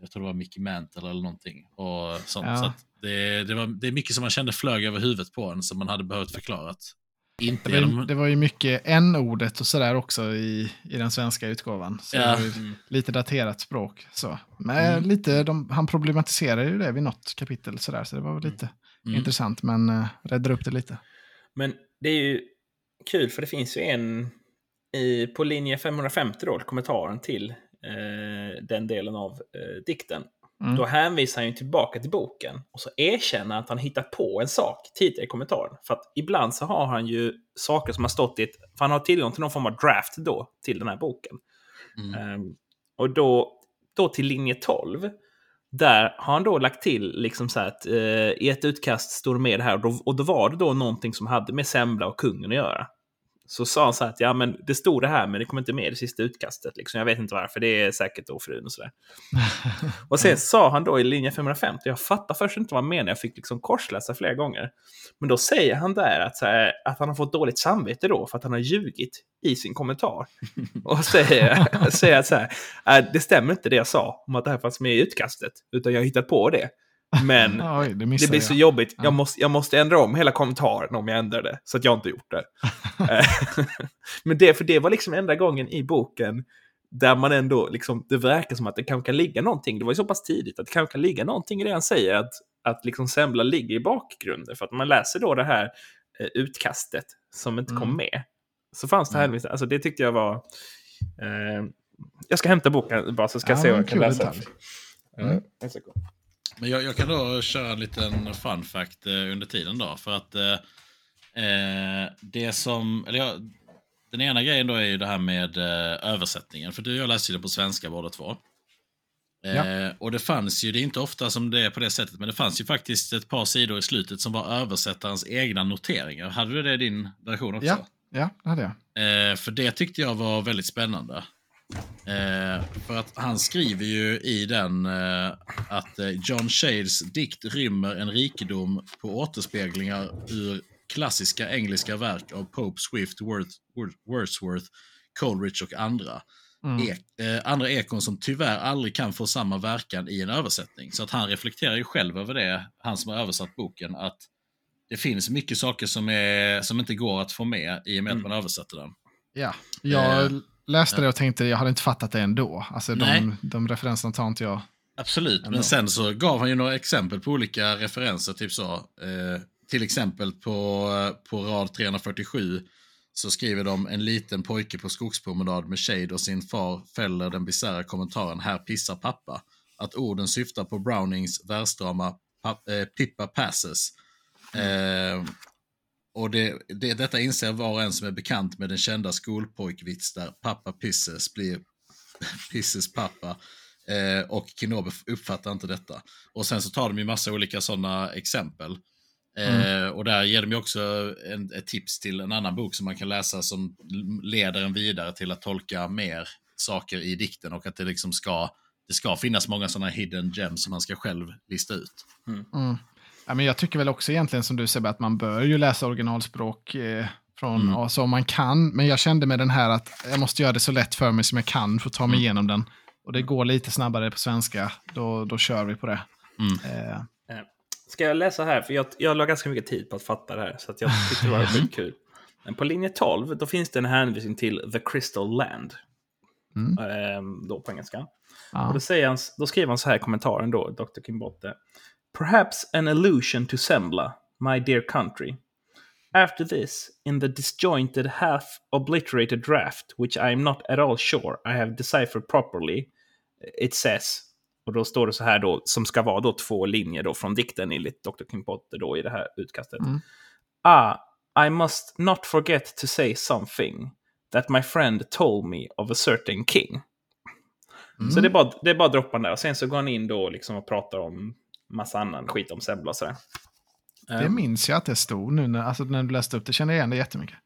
jag tror det var Mickey Mantle eller någonting och sånt, ja. Så att det är mycket som man kände flög över huvudet på en som man hade behövt förklarat. Det var ju mycket n-ordet och sådär också i den svenska utgåvan. Så ja. Lite daterat språk. Så. Men lite, han problematiserar ju det vid något kapitel sådär, så det var väl lite intressant, men räddar upp det lite. Men det är ju kul, för det finns ju en på linje 550 då, kommentaren till den delen av dikten. Då hänvisar han ju tillbaka till boken och så erkänner att han hittat på en sak tidigare i kommentaren. För att ibland så har han ju saker som har stått i ett, för han har tillgång till någon form av draft då till den här boken. Och då till linje 12 där har han då lagt till liksom så här att i ett utkast står med det här, och då var det då någonting som hade med semla och kungen att göra. Så sa han så här att ja, men det stod det här, men det kom inte med det sista utkastet. Liksom. Jag vet inte varför, det är säkert då frun och sådär. Och sen sa han då i linje 550, jag fattar först inte vad han menar, jag fick liksom korsläsa flera gånger. Men då säger han där att, så här, att han har fått dåligt samvete då för att han har ljugit i sin kommentar. Och säger så här, det stämmer inte det jag sa om att det här fanns med i utkastet, utan jag har hittat på det. Men oj, det blir så jobbigt. Jag måste ändra om hela kommentaren om jag ändrar det, så att jag inte gjort det. Men det var liksom enda gången i boken där man ändå liksom, det verkar som att det kanske kan ligga någonting. Det var ju så pass tidigt att det kanske kan ligga någonting i det han säger, att liksom semla ligger i bakgrunden. För att man läser då det här utkastet som inte kom med, så fanns det här alltså, det tyckte jag var jag ska hämta boken bara, så ska jag se vad jag kan läsa. Men jag kan då köra en liten fun fact under tiden då, för att den ena grejen då är ju det här med översättningen, för du och jag läste ju det på svenska båda två. Och det fanns ju, det är inte ofta som det är på det sättet, men det fanns ju faktiskt ett par sidor i slutet som var översättarens egna noteringar. Hade du det i din version också? Ja, det hade jag. För det tyckte jag var väldigt spännande. För att han skriver ju i den att John Shades dikt rymmer en rikedom på återspeglingar ur klassiska engelska verk av Pope, Swift, Wordsworth, Coleridge och andra andra ekon som tyvärr aldrig kan få samma verkan i en översättning. Så att han reflekterar ju själv över det, han som har översatt boken, att det finns mycket saker som inte går att få med i och med att man översätter den. Läste det och tänkte, jag hade inte fattat det ändå. Alltså de referenserna tar inte jag. Absolut, ändå. Men sen så gav han ju några exempel på olika referenser. Typ så, till exempel på rad 347 så skriver de: en liten pojke på skogspromenad med Shade och sin far fäller den bisarra kommentaren "här pissar pappa". Att orden syftar på Brownings versdrama Pippa Passes. Och detta inser var och en som är bekant med den kända skolpojkvits där pappa pisses blir pisses pappa, och Kinobe uppfattar inte detta. Och sen så tar de ju massa olika sådana exempel. Och där ger de ju också ett tips till en annan bok som man kan läsa som leder en vidare till att tolka mer saker i dikten, och att det liksom det ska finnas många sådana hidden gems som man ska själv lista ut. Ja, men jag tycker väl också egentligen som du säger, att man bör ju läsa originalspråk från så om man kan. Men jag kände med den här att jag måste göra det så lätt för mig som jag kan för att ta mig igenom den. och det går lite snabbare på svenska, då kör vi på det. Ska jag läsa här? För jag la ganska mycket tid på att fatta det här, så att jag tyckte det var väldigt kul. Men på linje 12, då finns det en hänvisning till The Crystal Land. Då på engelska. Och då skriver han så här i kommentaren då, Dr. Kimbotte. Perhaps an allusion to Sembla, my dear country. After this, in the disjointed, half-obliterated draft, which I am not at all sure I have deciphered properly, it says... Och då står det så här då, som ska vara då två linjer då från dikten enligt Dr. Kim Potter då i det här utkastet. I must not forget to say something that my friend told me of a certain king. Så det är bara droppan där. Och sen så går han in då liksom och pratar om massa annan skit om Sembla och sådär. Det minns jag att det stod nu när du läste upp det, känner jag igen det jättemycket.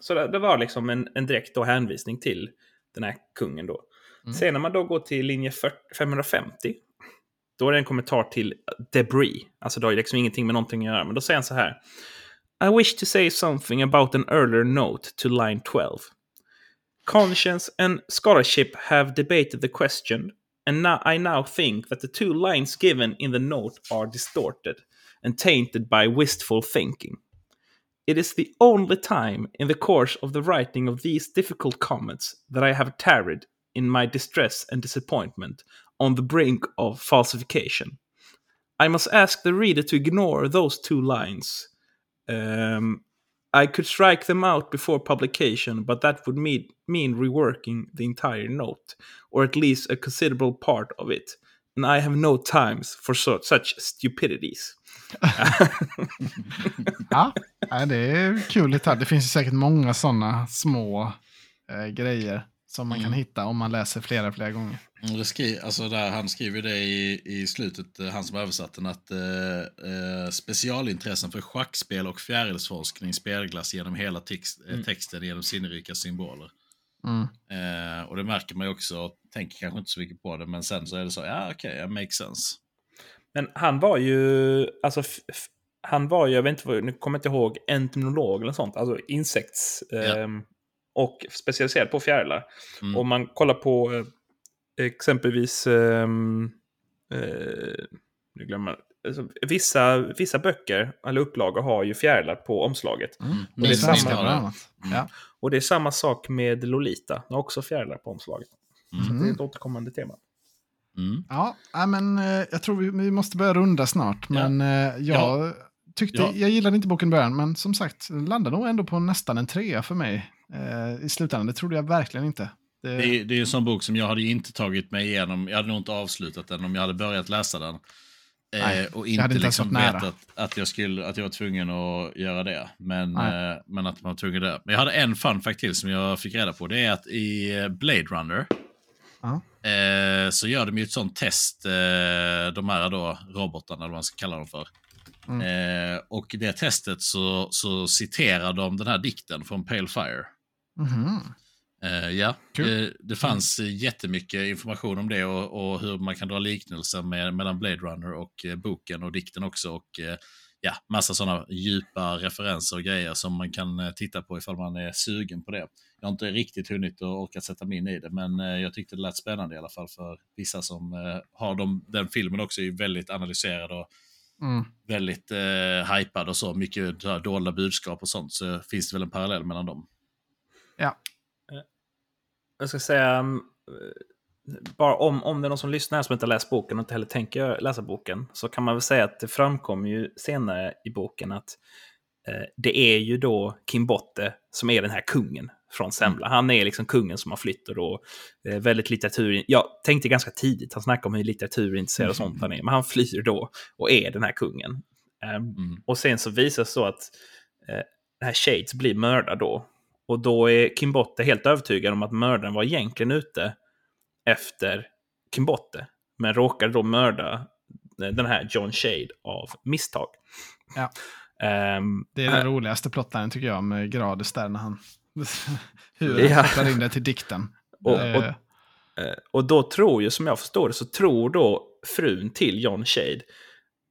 Så det var liksom en direkt då hänvisning till den här kungen då. Sen när man då går till linje 550, då är det en kommentar till debris. Alltså då är det liksom ingenting med någonting att göra. Men då säger han så här. I wish to say something about an earlier note to line 12. Conscience and scholarship have debated the question, and I now think that the two lines given in the note are distorted and tainted by wistful thinking. It is the only time in the course of the writing of these difficult comments that I have tarried in my distress and disappointment on the brink of falsification. I must ask the reader to ignore those two lines. I could strike them out before publication, but that would mean reworking the entire note, or at least a considerable part of it, and I have no times for such stupidities. Ja, det är kul. Det finns ju säkert många sådana små grejer som man kan hitta om man läser flera gånger. Alltså där han skriver det i slutet, han som översatt den, att specialintressen för schackspel och fjärilsforskning speglas genom hela texten genom sinnrika symboler. Och det märker man ju också, tänker kanske inte så mycket på det, men sen så är det så, ja okej, makes sense. Men han var ju, alltså han var ju, jag vet inte, nu kommer jag inte ihåg, entomolog eller sånt, alltså insekts... och specialiserad på fjärilar. Om man kollar på exempelvis nu glömmer, alltså, vissa böcker eller upplagor har ju fjärilar på omslaget. Och det är samma, och det är samma sak med Lolita. De har också fjärilar på omslaget. Så det är ett återkommande tema. Ja, men jag tror vi måste börja runda snart. Men jag gillade inte boken i början, men som sagt, landade nog ändå på nästan en 3 för mig i slutändan. Det trodde jag verkligen inte. Det är en sån bok som jag hade inte tagit mig igenom. Jag hade nog inte avslutat den om jag hade börjat läsa den. Nej, och inte liksom vetat att jag var tvungen att göra det. Men att man var tvungen det. Men jag hade en fun fact till som jag fick reda på. Det är att i Blade Runner så gör de ju ett sånt test, de här då robotarna eller vad man ska kalla dem för. Och i det testet så citerar de den här dikten från Pale Fire. Det fanns jättemycket information om det och hur man kan dra liknelser mellan Blade Runner och boken och dikten också, och massa sådana djupa referenser och grejer som man kan titta på ifall man är sugen på det. Jag har inte riktigt hunnit och orkat sätta mig in i det, men jag tyckte det lät spännande i alla fall för vissa som har den filmen också är väldigt analyserad och väldigt hypad och så mycket dolda budskap och sånt, så finns det väl en parallell mellan dem. Ja. Jag ska säga bara om det är någon som lyssnar som inte har läst boken och inte heller tänker läsa boken, så kan man väl säga att det framkommer ju senare i boken att det är ju då Kimbotte som är den här kungen från Sembla. Han är liksom kungen som har flytt och då väldigt litteratur. Jag tänkte ganska tidigt, han snackade om hur litteraturintresserad och sånt han är, men han flyr då och är den här kungen. Och sen så visar det så att den här Shades blir mördad då. Och då är Kimbotte helt övertygad om att mördaren var egentligen ute efter Kimbotte, men råkade då mörda den här John Shade av misstag. Ja. Det är den roligaste plottaren tycker jag med Gradus där när han hur han plockar in det till dikten. Och då tror ju, som jag förstår det, så tror då frun till John Shade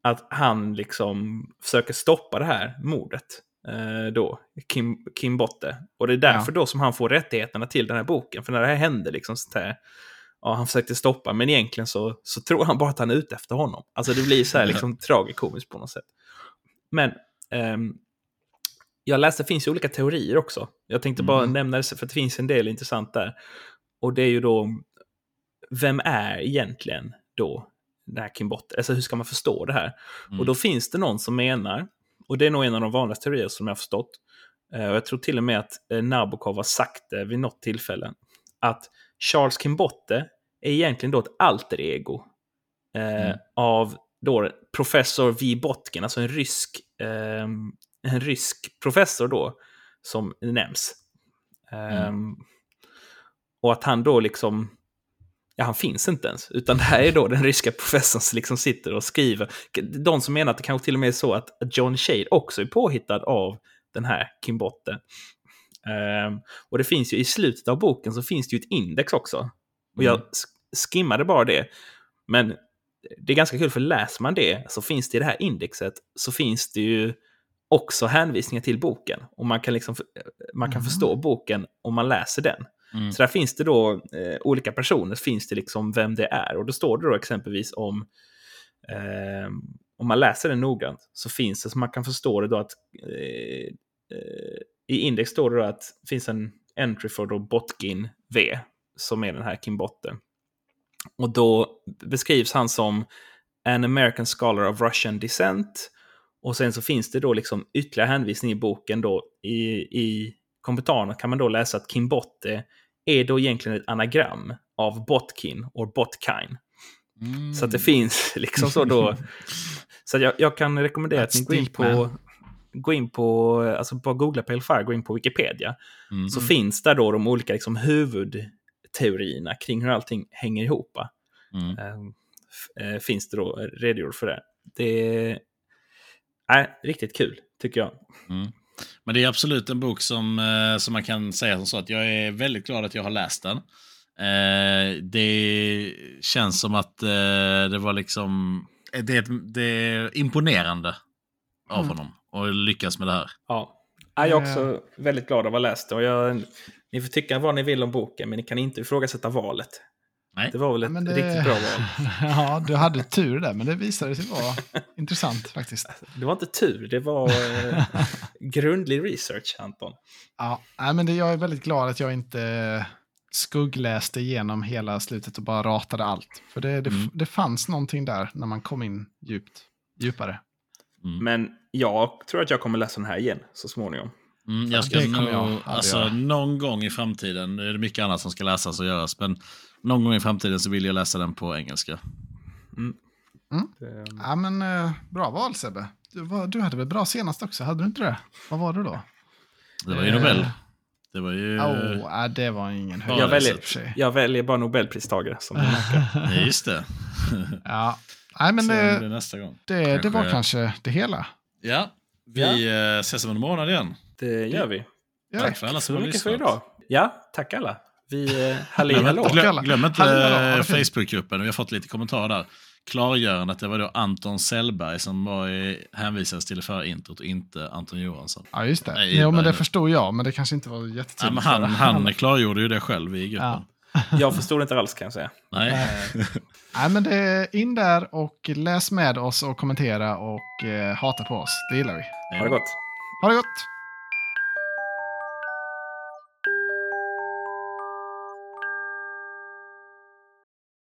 att han liksom försöker stoppa det här mordet då, Kimbotte. Och det är därför då som han får rättigheterna till den här boken, för när det här händer liksom så här, ja, han försökte stoppa, men egentligen så tror han bara att han är ute efter honom. Alltså det blir så här liksom tragikomiskt på något sätt. Men jag läste, det finns ju olika teorier också. Jag tänkte bara nämna det, för det finns en del intressant där. Och det är ju då, vem är egentligen då den här Kim Bott? Alltså hur ska man förstå det här? Och då finns det någon som menar, och det är nog en av de vanligaste teorier som jag har förstått, och jag tror till och med att Nabokov har sagt det vid något tillfälle, att Charles Kimbotte är egentligen då ett alter ego av då professor V. Botkin, alltså en rysk professor då som nämns. Och att han då liksom, ja, han finns inte ens, utan det här är då den ryska professorn som liksom sitter och skriver. De som menar att det kanske till och med är så att John Shade också är påhittad av den här Kim Botte. Och det finns ju i slutet av boken, så finns det ju ett index också. Och jag skimmade bara det. Men det är ganska kul, för läser man det, så finns det i det här indexet, så finns det ju också hänvisningar till boken. Och man kan liksom, man kan förstå boken om man läser den. Så där finns det då olika personer, finns det liksom vem det är. Och då står det då exempelvis om man läser den noggrant, så finns det, så man kan förstå det då att i index står det då att det finns en entry för då Botkin V, som är den här Kim Botte. Och då beskrivs han som an American scholar of Russian descent. Och sen så finns det då liksom ytterligare hänvisning i boken då, i kommentarerna kan man då läsa att Kim Botte är då egentligen ett anagram av Botkin och Botkin. Så att det finns liksom så då. Så jag kan rekommendera att ni gå in på, alltså bara googla Pale Fire, gå in på Wikipedia. Så finns där då de olika liksom huvudteorierna kring hur allting hänger ihop. Finns det då redogjort för det. Det är riktigt kul, tycker jag. Men det är absolut en bok som man kan säga som så att jag är väldigt glad att jag har läst den. Det känns som att det var liksom, det är imponerande av honom och lyckas med det här. Ja, jag är också väldigt glad att ha läst det, och ni får tycka vad ni vill om boken, men ni kan inte ifrågasätta valet. Nej. Det var väl ett riktigt bra val. Ja, du hade tur där, men det visade sig vara intressant faktiskt. Det var inte tur, det var grundlig research, Anton. Ja, men jag är väldigt glad att jag inte skuggläste igenom hela slutet och bara ratade allt. För det fanns någonting där när man kom in djupare. Men jag tror att jag kommer läsa den här igen så småningom. Jag ska någon gång i framtiden, det är mycket annat som ska läsas och göras, men någon gång i framtiden så vill jag läsa den på engelska. Ja, men bra val, Sebbe. Du hade väl bra senast också, hade du inte det? Vad var det då? Det var ju Nobel. Det var ju... det var ingen höjd. Jag väljer bara Nobelpristagare som du märker. Ja, just det. Ja. Nej, men det nästa gång. Det var kanske det hela. Ja, vi ses om en månad igen. Det gör vi. Tack för alla som har lyssnat. För idag. Ja, tack alla. Vi hallå. Glöm inte Facebookgruppen. Vi har fått lite kommentarer där. Klargörande att det var då Anton Sellberg som hänvisades till för introt och inte Anton Johansson. Ja, just det. Men det förstod jag, men det kanske inte var jättetydligt. Ja, han klargjorde ju det själv i gruppen. Ja. Jag förstod inte alls, kan jag säga. Nej. Nej, men det är in där och läs med oss och kommentera och hata på oss. Det gillar vi. Ha det gott. Ha det gott.